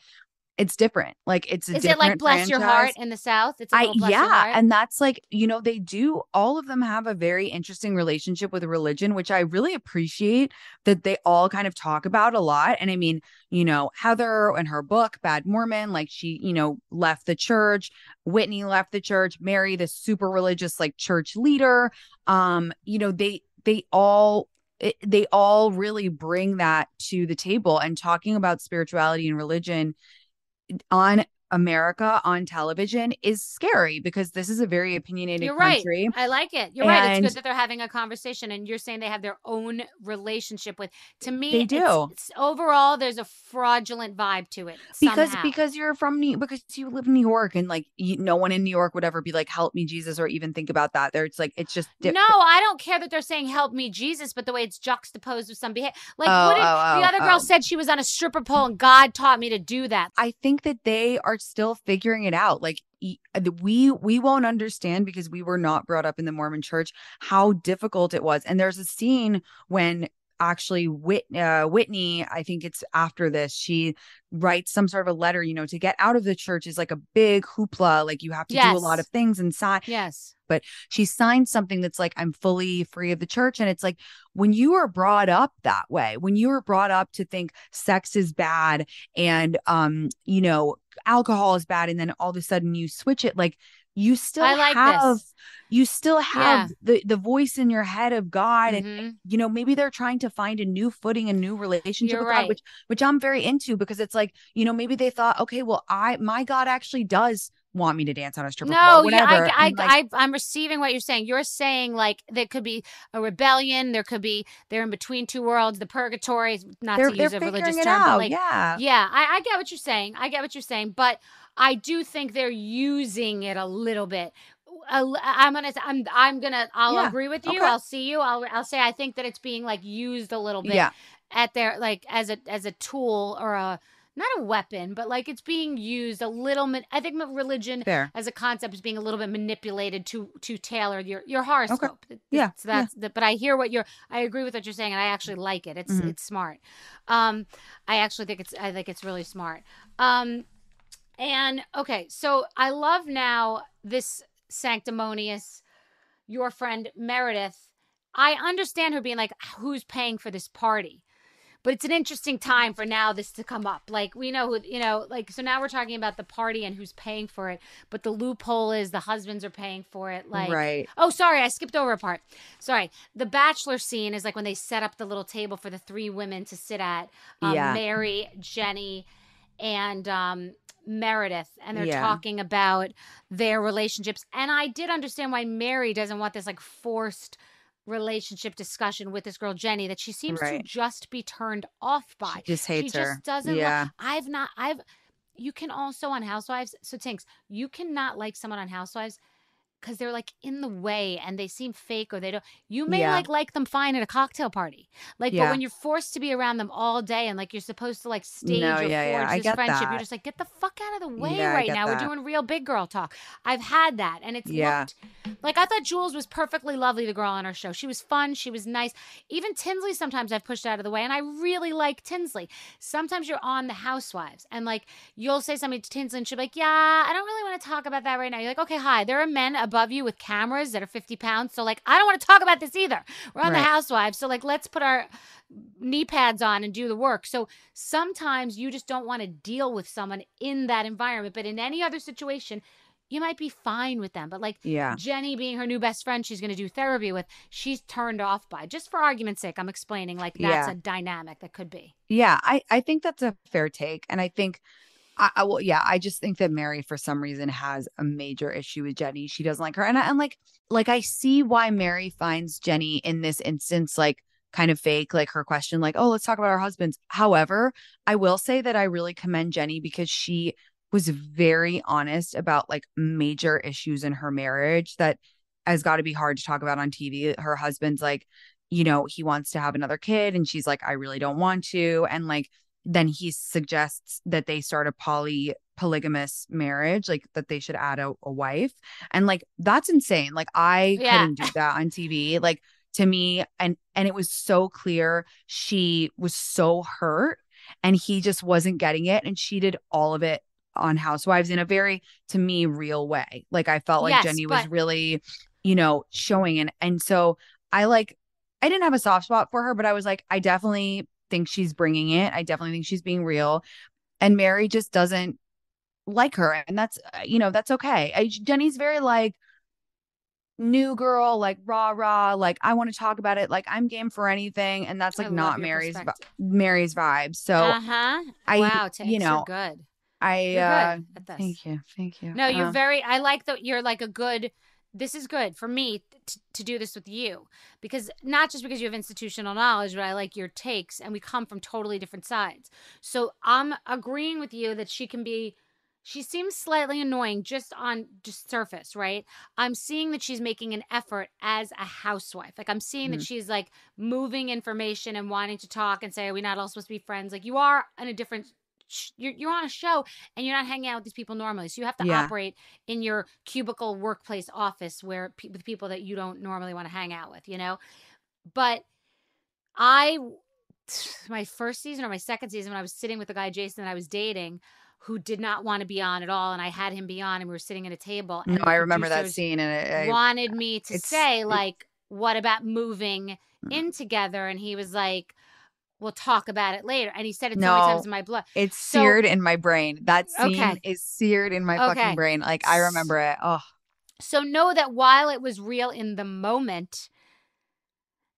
it's different. Like, it's a different like bless franchise. Your heart in the South? It's like bless your heart. And that's like, you know, they do, all of them have a very interesting relationship with religion, which I really appreciate that they all kind of talk about a lot. And I mean, you know, Heather and her book, Bad Mormon, like she, you know, left the church. Whitney left the church. Mary, the super religious, like church leader. You know, they all really bring that to the table, and talking about spirituality and religion on America on television is scary because this is a very opinionated country. You're right. I like it. You're right. It's good that they're having a conversation, and you're saying they have their own relationship with. To me, they do. It's overall, there's a fraudulent vibe to it somehow. Because you're from because you live in New York, and like no one in New York would ever be like, "Help me, Jesus," or even think about that. It's like it's just no. I don't care that they're saying "Help me, Jesus," but the way it's juxtaposed with some behavior, like the other girl said she was on a stripper pole and God taught me to do that. I think that they are still figuring it out. Like we won't understand because we were not brought up in the Mormon church how difficult it was. And there's a scene when actually Whitney, I think it's after this, she writes some sort of a letter, you know, to get out of the church is like a big hoopla. Like you have to do a lot of things inside. Yes. But she signed something that's like, I'm fully free of the church. And it's like, when you are brought up that way, when you were brought up to think sex is bad and, you know, alcohol is bad, and then all of a sudden you switch it, like you still have the voice in your head of God. Mm-hmm. And, you know, maybe they're trying to find a new footing, a new relationship with God, which I'm very into because it's like, you know, maybe they thought, okay, well, my God actually does want me to dance on a stripper pole, whatever. I'm receiving what you're saying. You're saying like there could be a rebellion. There could be, they're in between two worlds, the purgatory, not to use a religious term, but like, I get what you're saying. But I do think they're using it a little bit. I'll agree with you. Okay. I'll see you. I'll say, I think that it's being like used a little bit at their, like as a tool or not a weapon, but like it's being used a little bit. I think religion as a concept is being a little bit manipulated to tailor your horoscope. Okay. Yeah. So but I hear I agree with what you're saying, and I actually like it. It's it's smart. I think it's really smart. And okay, so I love now this sanctimonious, your friend Meredith. I understand her being like, who's paying for this party? But it's an interesting time for now this to come up. Like, we know who, you know, like, so now we're talking about the party and who's paying for it. But the loophole is the husbands are paying for it. Like, oh, sorry, I skipped over a part. Sorry. The bachelor scene is like when they set up the little table for the three women to sit at. Mary, Jenny, and Meredith. And they're talking about their relationships. And I did understand why Mary doesn't want this like forced relationship discussion with this girl Jenny that she seems to just be turned off by. She just hates her. She just doesn't like. You can also on Housewives. So Tinx, you cannot like someone on Housewives because they're like in the way and they seem fake or they don't. You may like them fine at a cocktail party, like, but when you're forced to be around them all day and like you're supposed to like stage or forge this friendship, you're just like, get the fuck out of the way right now. We're doing real big girl talk. I've had that, and it's looked like I thought Jules was perfectly lovely. The girl on our show, she was fun, she was nice. Even Tinsley, sometimes I've pushed out of the way, and I really like Tinsley. Sometimes you're on The Housewives, and like you'll say something to Tinsley, and she'll be like, "Yeah, I don't really want to talk about that right now." You're like, "Okay, hi, there are men above you with cameras that are 50 pounds. So like, I don't want to talk about this either. We're on The Housewives. So like, let's put our knee pads on and do the work." So sometimes you just don't want to deal with someone in that environment, but in any other situation, you might be fine with them. But like Jenny being her new best friend, she's going to do therapy with, she's turned off by, just for argument's sake, I'm explaining, like that's a dynamic that could be. Yeah. I think that's a fair take. And I think, I just think that Mary, for some reason, has a major issue with Jenny. She doesn't like her. And I see why Mary finds Jenny in this instance, like, kind of fake, like her question, like, oh, let's talk about our husbands. However, I will say that I really commend Jenny because she was very honest about like major issues in her marriage that has got to be hard to talk about on TV. Her husband's like, you know, he wants to have another kid. And she's like, I really don't want to. And like, then he suggests that they start a polygamous marriage, like that they should add a wife. And like, that's insane. Like I couldn't do that on TV. Like to me, and it was so clear she was so hurt and he just wasn't getting it. And she did all of it on Housewives in a very, to me, real way. Like I felt like Jenny was really, you know, showing. And so I didn't have a soft spot for her, but I was like, I definitely think she's bringing it. I definitely think she's being real. And Mary just doesn't like her. And that's, you know, that's okay. Jenny's very like new girl, like rah, like I want to talk about it. Like I'm game for anything. And that's like not Mary's vibe. So you know, good. You're good at this. Thank you. No, you're very, I like that you're like a good, this is good for me to do this with you, because not just because you have institutional knowledge, but I like your takes and we come from totally different sides. So I'm agreeing with you that she seems slightly annoying just on just surface, right? I'm seeing that she's making an effort as a housewife. Like I'm seeing that she's like moving information and wanting to talk and say, are we not all supposed to be friends? Like you are in a different, you're on a show and you're not hanging out with these people normally. So you have to operate in your cubicle workplace office where with people that you don't normally want to hang out with, you know? But my first season or my second season, when I was sitting with the guy, Jason, that I was dating, who did not want to be on at all. And I had him be on and we were sitting at a table. And I remember that scene. And I wanted me to say like, what about moving in together? And he was like, we'll talk about it later. And he said it so many times in my blood. It's seared in my brain. That scene is seared in my fucking brain. Like, I remember it. Oh. So know that while it was real in the moment,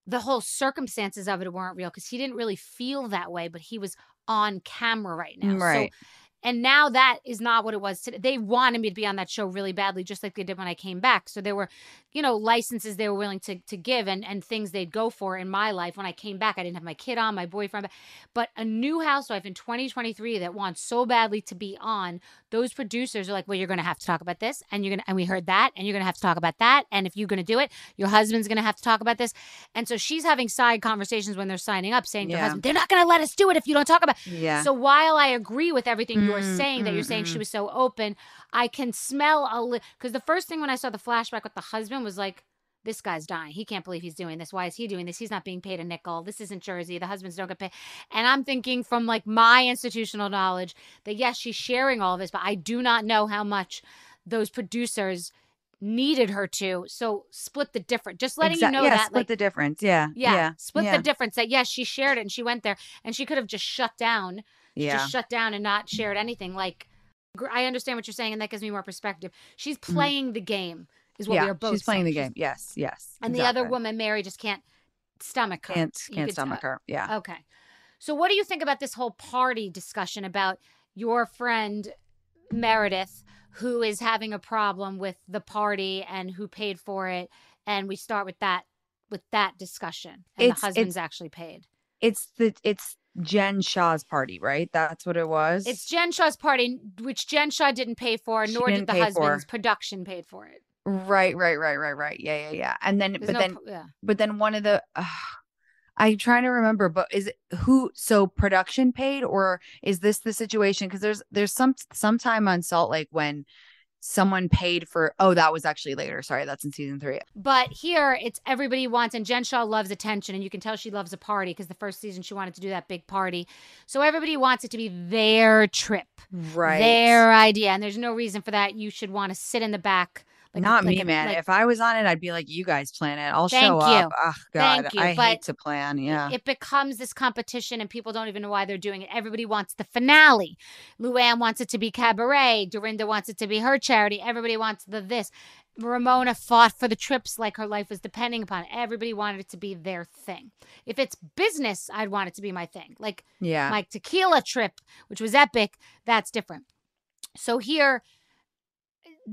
the whole circumstances of it weren't real because he didn't really feel that way, but he was on camera right now. Right. So, and now that is not what it was today. They wanted me to be on that show really badly, just like they did when I came back. So there were, you know, licenses they were willing to give and things they'd go for in my life. When I came back, I didn't have my kid on, my boyfriend. But a new housewife in 2023 that wants so badly to be on, those producers are like, well, you're going to have to talk about this. And we heard that. And you're going to have to talk about that. And if you're going to do it, your husband's going to have to talk about this. And so she's having side conversations when they're signing up saying to her husband, they're not going to let us do it if you don't talk about it. Yeah. So while I agree with everything you are saying that you're saying she was so open, I can smell because the first thing when I saw the flashback with the husband was like, this guy's dying. He can't believe he's doing this. Why is he doing this? He's not being paid a nickel. This isn't Jersey. The husbands don't get paid. And I'm thinking from like my institutional knowledge that yes, she's sharing all of this, but I do not know how much those producers needed her to. So split the difference. Just letting you know that. Split the difference. Yeah. Split the difference that yes, she shared it and she went there and she could have just shut down. Just shut down and not shared anything. Like, I understand what you're saying, and that gives me more perspective. She's playing the game, is what we are both. She's playing the game. Yes. And the other woman, Mary, just can't stomach her. Can't stomach her. Yeah. Okay. So, what do you think about this whole party discussion about your friend Meredith, who is having a problem with the party and who paid for it? And we start with that discussion, and the husband's actually paid. It's Jen Shah's party, right? That's what it was. It's Jen Shah's party, which Jen Shah didn't pay for, nor did the husband's production paid for it. Right. Yeah. And then, but then one of the, I'm trying to remember, but is it who, so production paid, or is this the situation? Cause there's some time on Salt Lake when someone paid for, oh, that was actually later. Sorry. That's in season 3. But here it's everybody wants, and Jen Shah loves attention, and you can tell she loves a party because the first season she wanted to do that big party. So everybody wants it to be their trip, right? Their idea. And there's no reason for that. You should want to sit in the back. Like, not like me, man. Like, if I was on it, I'd be like, you guys plan it. I'll show up. Oh, God, I hate to plan. Yeah. It becomes this competition, and people don't even know why they're doing it. Everybody wants the finale. Luann wants it to be cabaret. Dorinda wants it to be her charity. Everybody wants the this. Ramona fought for the trips like her life was depending upon it. Everybody wanted it to be their thing. If it's business, I'd want it to be my thing. Like my tequila trip, which was epic, that's different. So here...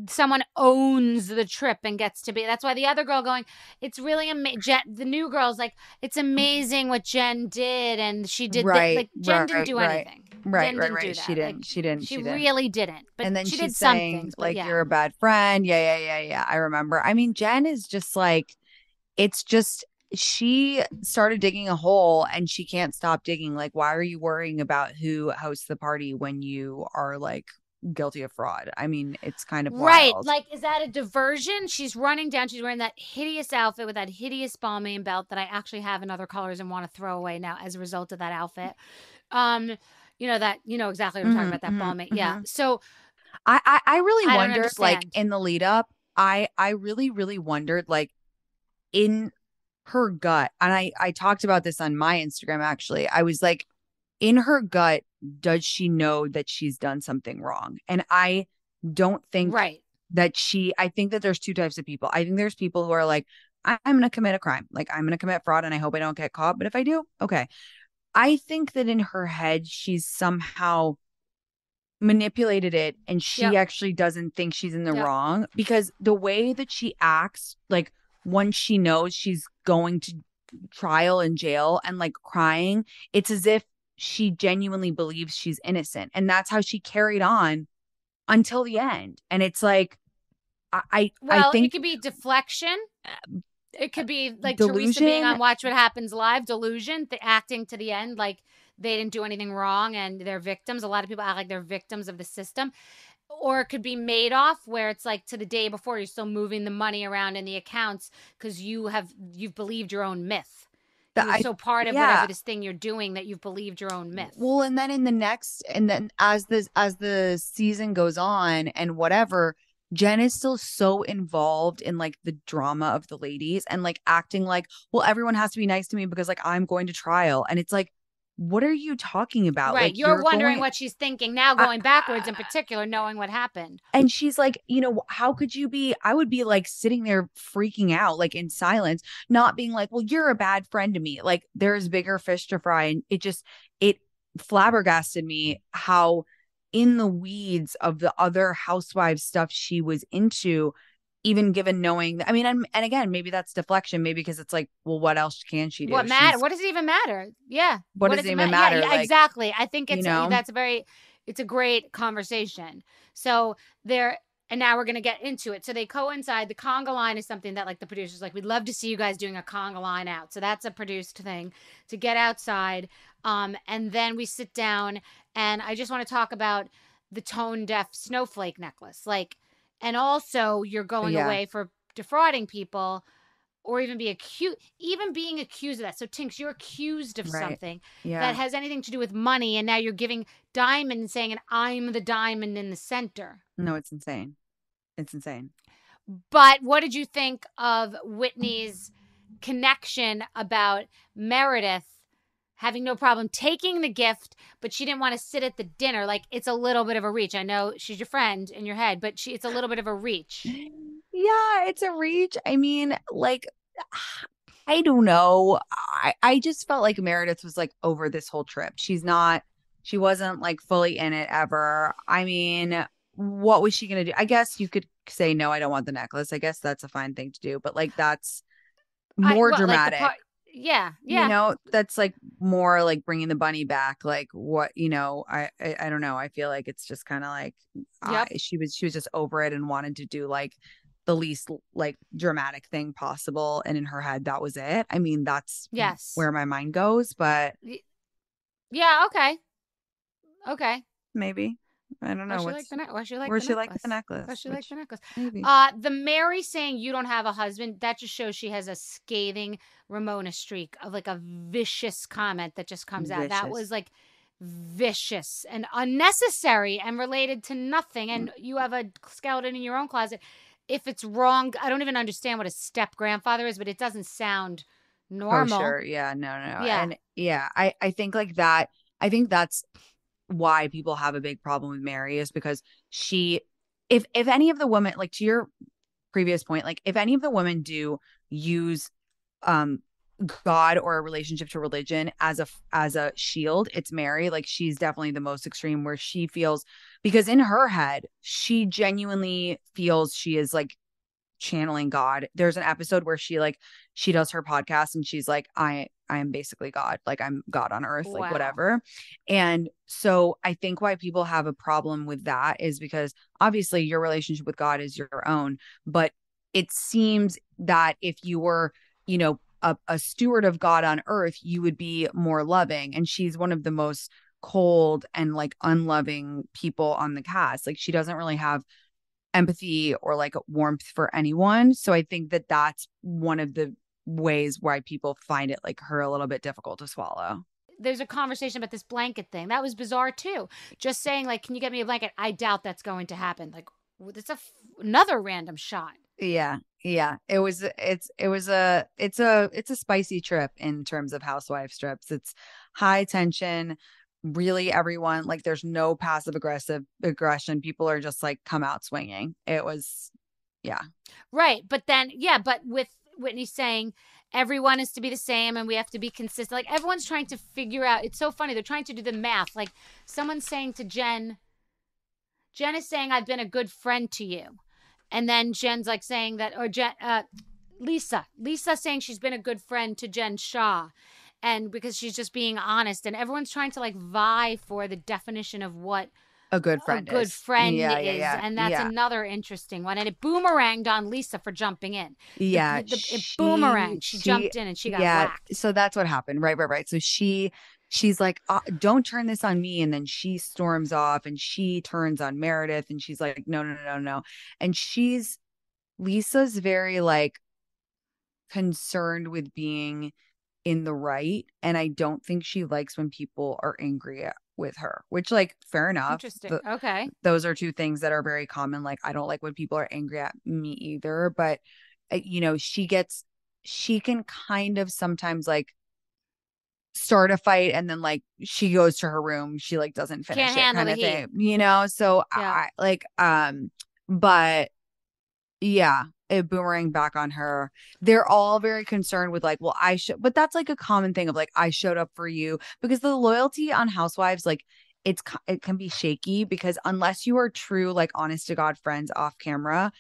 someone owns the trip and gets to be. That's why the other girl going, it's really amazing. The new girl's like, it's amazing what Jen did, and she did. Jen didn't do anything. Right. She really didn't. But and then she did something. Like you're a bad friend. Yeah. I remember. I mean, Jen is just like, it's just. She started digging a hole and she can't stop digging. Like, why are you worrying about who hosts the party when you are like guilty of fraud? I mean, it's kind of wild. Right. Like, is that a diversion? She's running down. She's wearing that hideous outfit with that hideous Balmain belt that I actually have in other colors and want to throw away now as a result of that outfit. You know exactly what I'm talking about, that Balmain. Mm-hmm. Yeah. So I really wondered, like, in the lead up, I really wondered, like, in her gut. And I talked about this on my Instagram, actually. I was like, in her gut, does she know that she's done something wrong? And I don't think that I think that there's two types of people. I think there's people who are like, I'm going to commit a crime. Like, I'm going to commit fraud and I hope I don't get caught. But if I do, okay. I think that in her head, she's somehow manipulated it, and she actually doesn't think she's in the wrong, because the way that she acts, like, once she knows she's going to trial and jail and like crying, it's as if she genuinely believes she's innocent. And that's how she carried on until the end. And it's like, I think it could be deflection. It could be like delusion. Teresa being on Watch What Happens Live, delusion, the acting to the end like they didn't do anything wrong and they're victims. A lot of people act like they're victims of the system. Or it could be Madoff, where it's like to the day before you're still moving the money around in the accounts because you've believed your own myth. So part of whatever this thing you're doing, that you've believed your own myth. Well, and then as the season goes on and whatever, Jen is still so involved in like the drama of the ladies and like acting like, well, everyone has to be nice to me because like I'm going to trial. And it's like, what are you talking about? Right. Like, you're wondering what she's thinking now, going backwards in particular, knowing what happened. And she's like, you know, how could you be? I would be like sitting there freaking out, like in silence, not being like, well, you're a bad friend to me. Like, there's bigger fish to fry. And it flabbergasted me how in the weeds of the other housewives stuff she was into, even given knowing, I mean, and again, maybe that's deflection, maybe because it's like, well, what else can she do? What does it even matter? Yeah. What does it even matter? Yeah, like, exactly. I think it's, you know? It's a great conversation. So and now we're going to get into it. So they coincide. The conga line is something that like the producers like, we'd love to see you guys doing a conga line out. So that's a produced thing to get outside. And then we sit down, and I just want to talk about the tone deaf snowflake necklace. Like, and also you're going away for defrauding people or even being accused of that. So Tinx, you're accused of something that has anything to do with money. And now you're giving diamond and saying, and I'm the diamond in the center. No, it's insane. It's insane. But what did you think of Whitney's connection about Meredith having no problem taking the gift, but she didn't want to sit at the dinner? Like, it's a little bit of a reach. I know she's your friend in your head, but it's a little bit of a reach. Yeah, it's a reach. I mean, like, I don't know. I just felt like Meredith was like over this whole trip. She wasn't like fully in it ever. I mean, what was she going to do? I guess you could say, no, I don't want the necklace. I guess that's a fine thing to do, but like, that's more dramatic. Like yeah. You know, that's like more like bringing the bunny back. Like, what, you know, I don't know. I feel like it's just kind of like she was just over it and wanted to do like the least like dramatic thing possible. And in her head, that was it. I mean, that's where my mind goes, but yeah. Okay. Maybe. I don't know. Why she liked the necklace? Maybe. The Mary saying you don't have a husband, that just shows she has a scathing Ramona streak of like a vicious comment that just comes out. That was like vicious and unnecessary and related to nothing. And you have a skeleton in your own closet. If it's wrong, I don't even understand what a step-grandfather is, but it doesn't sound normal. Oh, sure. Yeah. No. Yeah. And yeah, I think like that, I think that's why people have a big problem with Mary, is because she, if any of the women, like to your previous point, like if any of the women do use God or a relationship to religion as a shield, it's Mary. Like she's definitely the most extreme, where she feels, because in her head, she genuinely feels she is like channeling God. There's an episode where she does her podcast and she's like, I am basically God. Like I'm God on earth, like whatever. And so I think why people have a problem with that is because obviously your relationship with God is your own, but it seems that if you were, you know, a steward of God on earth, you would be more loving. And she's one of the most cold and like unloving people on the cast. Like she doesn't really have empathy or like warmth for anyone. So I think that that's one of the ways why people find it like her a little bit difficult to swallow. There's a conversation about this blanket thing. That was bizarre too. Just saying like, can you get me a blanket? I doubt that's going to happen. Like that's another random shot. Yeah. Yeah. It's a spicy trip in terms of housewife trips. It's high tension. Really everyone, like there's no passive aggression. People are just like, come out swinging. It was, yeah. Right. But then, yeah. But with Whitney saying everyone is to be the same and we have to be consistent. Like everyone's trying to figure out. It's so funny. They're trying to do the math. Like someone's saying to Jen is saying, I've been a good friend to you. And then Jen's like saying that, or Lisa saying she's been a good friend to Jen Shah. And because she's just being honest, and everyone's trying to like vie for the definition of what a good friend is. Yeah. And that's another interesting one. And it boomeranged on Lisa for jumping in. Yeah. It boomeranged. She jumped in and she got whacked. So that's what happened. Right. So she's like, don't turn this on me. And then she storms off and she turns on Meredith and she's like, no. And Lisa's very like concerned with being in the right, and I don't think she likes when people are angry with her, which like fair enough. Interesting. Okay, those are two things that are very common. Like I don't like when people are angry at me either, but you know, she can kind of sometimes like start a fight and then like she goes to her room, she like doesn't finish it kind of thing, you know. So yeah. I like but yeah, it boomerang back on her. They're all very concerned with like, well, but that's like a common thing of like, I showed up for you, because the loyalty on Housewives, like it can be shaky, because unless you are true, like honest to God friends off camera,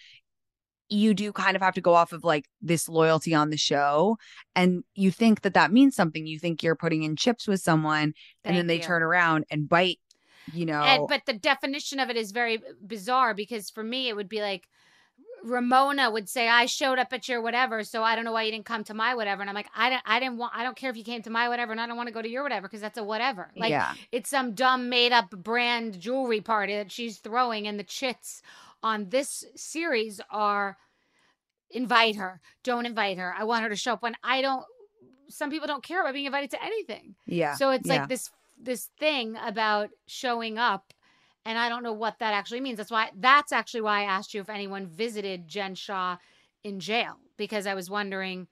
you do kind of have to go off of like this loyalty on the show. And you think that means something. You think you're putting in chips with someone and then they turn around and bite, you know. But the definition of it is very bizarre, because for me, it would be like, Ramona would say, I showed up at your whatever, so I don't know why you didn't come to my whatever. And I'm like, I don't care if you came to my whatever, and I don't want to go to your whatever, because that's a whatever. Like it's some dumb made up brand jewelry party that she's throwing, and the chits on this series are invite her, don't invite her. I want her to show up when some people don't care about being invited to anything. Yeah. So it's like this thing about showing up. And I don't know what that actually means. That's actually why I asked you if anyone visited Jen Shah in jail, because I was wondering,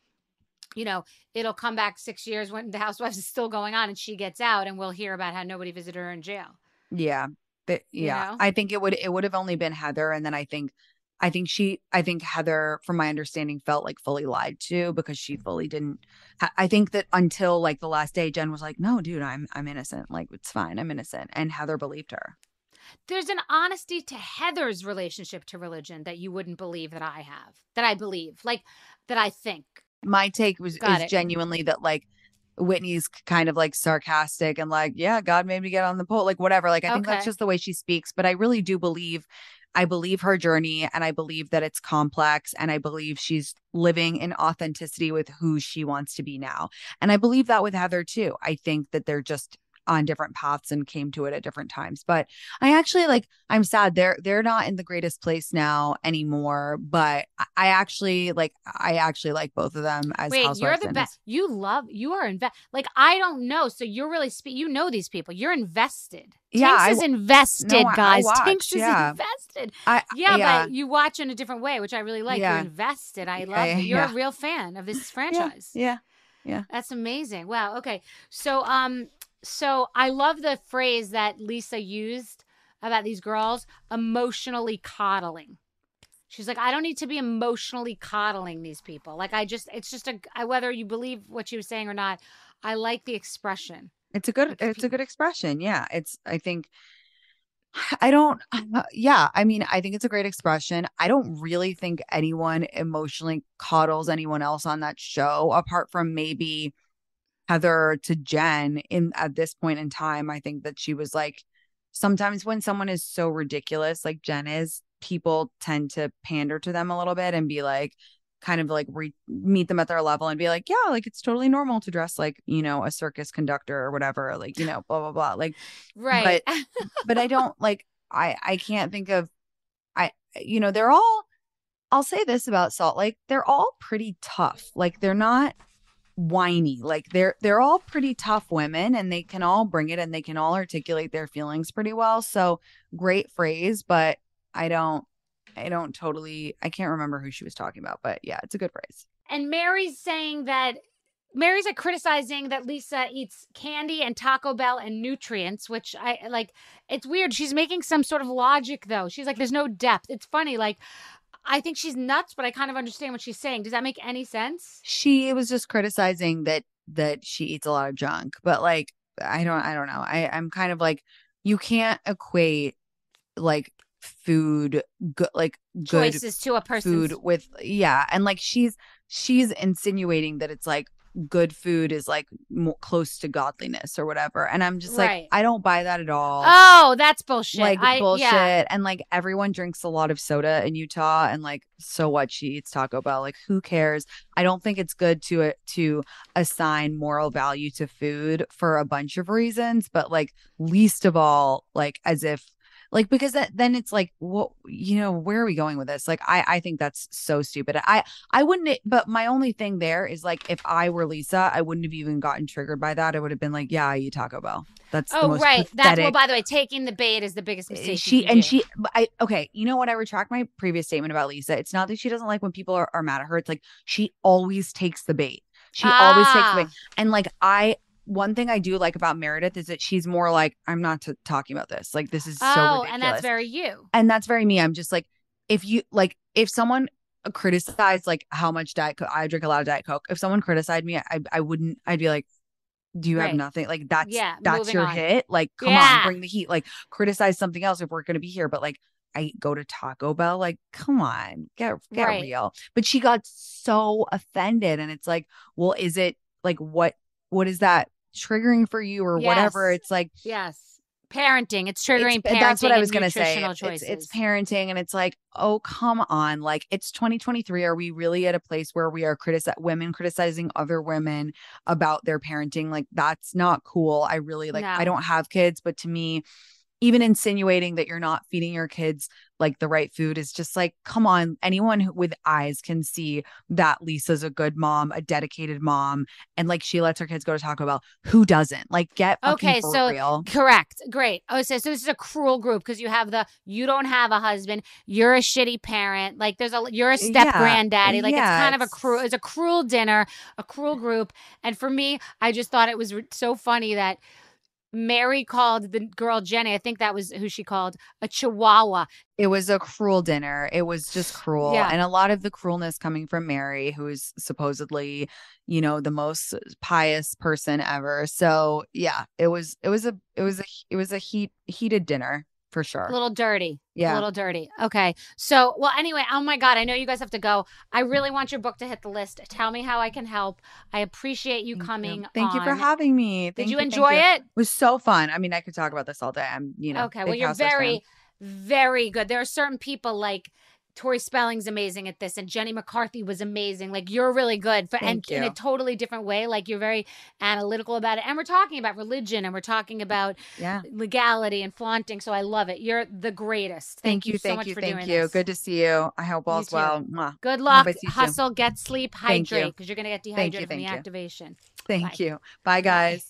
you know, it'll come back 6 years when the Housewives is still going on and she gets out, and we'll hear about how nobody visited her in jail. Yeah. You know? I think it would have only been Heather. And then I think Heather, from my understanding, felt like fully lied to, because she fully didn't. I think that until like the last day, Jen was like, no, dude, I'm innocent. Like, it's fine. I'm innocent. And Heather believed her. There's an honesty to Heather's relationship to religion that you wouldn't believe that I have, that I believe, like that I think. My take is genuinely that like Whitney's kind of like sarcastic and like, yeah, God made me get on the pole, like whatever. Like I think that's just the way she speaks. But I really do believe I believe her journey, and I believe that it's complex, and I believe she's living in authenticity with who she wants to be now. And I believe that with Heather too. I think that they're just on different paths and came to it at different times. But I actually I'm sad they're not in the greatest place now anymore, but I actually like both of them as housewives. Wait, you're the best. I don't know. So you're really, you know these people. You're invested. Yeah, Tinx is invested, guys. Tinx is invested. But you watch in a different way, which I really like. Yeah. You're invested. I love it. You're a real fan of this franchise. Yeah. That's amazing. Wow. Okay. So I love the phrase that Lisa used about these girls, emotionally coddling. She's like, I don't need to be emotionally coddling these people. Whether you believe what she was saying or not, I like the expression. It's a good expression. Yeah. I think it's a great expression. I don't really think anyone emotionally coddles anyone else on that show, apart from maybe Heather to Jen at this point in time. I think that she was like, sometimes when someone is so ridiculous, like Jen is, people tend to pander to them a little bit and be like, kind of like meet them at their level and be like, yeah, like it's totally normal to dress like, you know, a circus conductor or whatever, like, you know, blah, blah, blah. Like, right. But I don't I can't think of, they're all, I'll say this about Salt Lake, they're all pretty tough. Like they're not whiny, like they're all pretty tough women, and they can all bring it, and they can all articulate their feelings pretty well. So great phrase, but I can't remember who she was talking about, but yeah, it's a good phrase. And Mary's saying that Mary's like criticizing that Lisa eats candy and Taco Bell and nutrients, which I like. It's weird. She's making some sort of logic though. She's like, there's no depth. It's funny. Like, I think she's nuts, but I kind of understand what she's saying. Does that make any sense? She was just criticizing that she eats a lot of junk, but like, I don't know. I'm kind of like, you can't equate like food, good choices to a person's food with, yeah. And like, she's insinuating that it's like good food is like more close to godliness or whatever. And I'm just right. Like, I don't buy that at all. Oh, that's bullshit. Like bullshit. Yeah. And like everyone drinks a lot of soda in Utah, and like, so what, she eats Taco Bell. Like who cares? I don't think it's good to assign moral value to food for a bunch of reasons, but like least of all, like as if like, because then it's like, what, you know, where are we going with this? Like, I think that's so stupid. I wouldn't, but my only thing there is like, if I were Lisa, I wouldn't have even gotten triggered by that. I would have been like, yeah, I eat Taco Bell. That's the most right. Pathetic. That's, well, by the way, taking the bait is the biggest mistake. Okay, you know what? I retract my previous statement about Lisa. It's not that she doesn't like when people are mad at her. It's like, she always takes the bait. She always takes the bait. And like, one thing I do like about Meredith is that she's more like, I'm not talking about this. Like, this is so ridiculous. And that's very you. And that's very me. I'm just like, if someone criticized like how much Diet Coke, I drink a lot of Diet Coke. If someone criticized me, I wouldn't, I'd be like, do you have nothing? Like that's your hit. Like, come on, bring the heat, like criticize something else if we're going to be here. But like, I go to Taco Bell, like, come on, get real. But she got so offended, and it's like, well, is it like, what is that triggering for you or whatever? It's like, yes, parenting. It's triggering parenting. That's what I was going to say. It's parenting. And it's like, oh, come on. Like, it's 2023. Are we really at a place where we are women criticizing other women about their parenting? Like, that's not cool. I really I don't have kids, but to me, even insinuating that you're not feeding your kids like the right food is just like, come on. Anyone with eyes can see that Lisa's a good mom, a dedicated mom, and like she lets her kids go to Taco Bell. Who doesn't? Like, get okay. So real. Correct, great. Oh, so this is a cruel group because you have you don't have a husband, you're a shitty parent. Like you're a step granddaddy. Like it's kind of it's a cruel dinner, a cruel group. And for me, I just thought it was so funny that Mary called the girl Jenny, I think that was who she called, a chihuahua. It was a cruel dinner. It was just cruel. Yeah. And a lot of the cruelness coming from Mary, who is supposedly, you know, the most pious person ever. So yeah, it was a heated dinner for sure. A little dirty. Yeah. A little dirty. Okay. So, well, anyway, oh my God, I know you guys have to go. I really want your book to hit the list. Tell me how I can help. I appreciate you coming on. Thank you for having me. Did you enjoy it? It was so fun. I mean, I could talk about this all day. I'm, you know, okay. Well, you're very, very good. There are certain people like Tori Spelling's amazing at this, and Jenny McCarthy was amazing. Like, you're really good for, and in a totally different way. Like, you're very analytical about it. And we're talking about religion, and we're talking about legality and flaunting. So I love it. You're the greatest. Thank you so much for doing this. Good to see you. I hope all's well. Good luck. Hustle, get sleep, hydrate, because you're going to get dehydrated from the activation. Thank you. Bye, guys. Bye.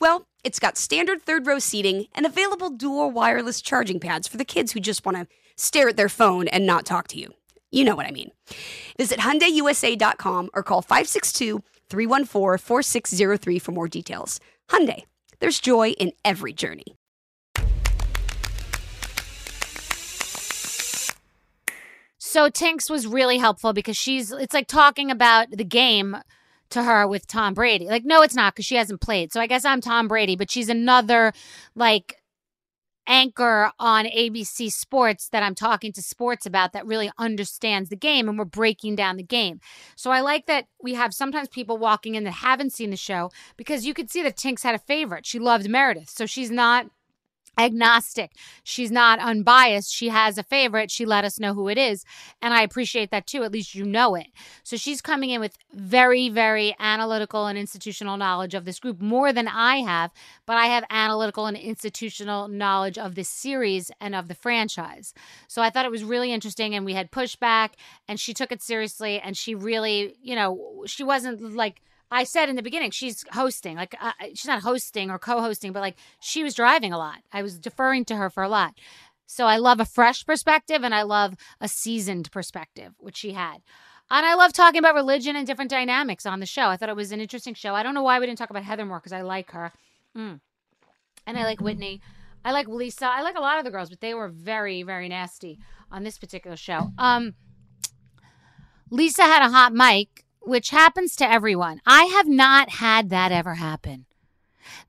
Well, it's got standard third-row seating and available dual wireless charging pads for the kids who just want to stare at their phone and not talk to you. You know what I mean. Visit HyundaiUSA.com or call 562-314-4603 for more details. Hyundai, there's joy in every journey. So Tinx was really helpful because it's like talking about the game to her with Tom Brady. Like, no, it's not because she hasn't played. So I guess I'm Tom Brady, but she's another like anchor on ABC Sports that I'm talking to sports about that really understands the game, and we're breaking down the game. So I like that we have sometimes people walking in that haven't seen the show, because you could see that Tinx had a favorite. She loved Meredith. So she's not agnostic. She's not unbiased. She has a favorite. She let us know who it is. And I appreciate that too. At least you know it. So she's coming in with very, very analytical and institutional knowledge of this group, more than I have, but I have analytical and institutional knowledge of this series and of the franchise. So I thought it was really interesting, and we had pushback, and she took it seriously, and she really, you know, she wasn't like, I said in the beginning, she's hosting. Like, she's not hosting or co-hosting, but like she was driving a lot. I was deferring to her for a lot. So I love a fresh perspective, and I love a seasoned perspective, which she had. And I love talking about religion and different dynamics on the show. I thought it was an interesting show. I don't know why we didn't talk about Heather more, because I like her. And I like Whitney. I like Lisa. I like a lot of the girls, but they were very, very nasty on this particular show. Lisa had a hot mic, which happens to everyone. I have not had that ever happen.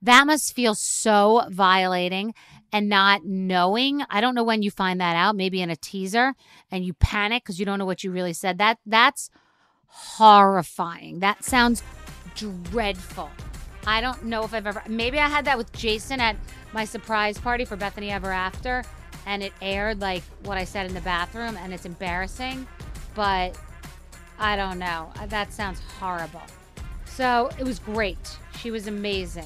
That must feel so violating, and not knowing. I don't know when you find that out, maybe in a teaser, and you panic because you don't know what you really said. That's horrifying. That sounds dreadful. I don't know if I've ever, maybe I had that with Jason at my surprise party for Bethany Ever After, and it aired like what I said in the bathroom, and it's embarrassing, but I don't know. That sounds horrible. So it was great. She was amazing.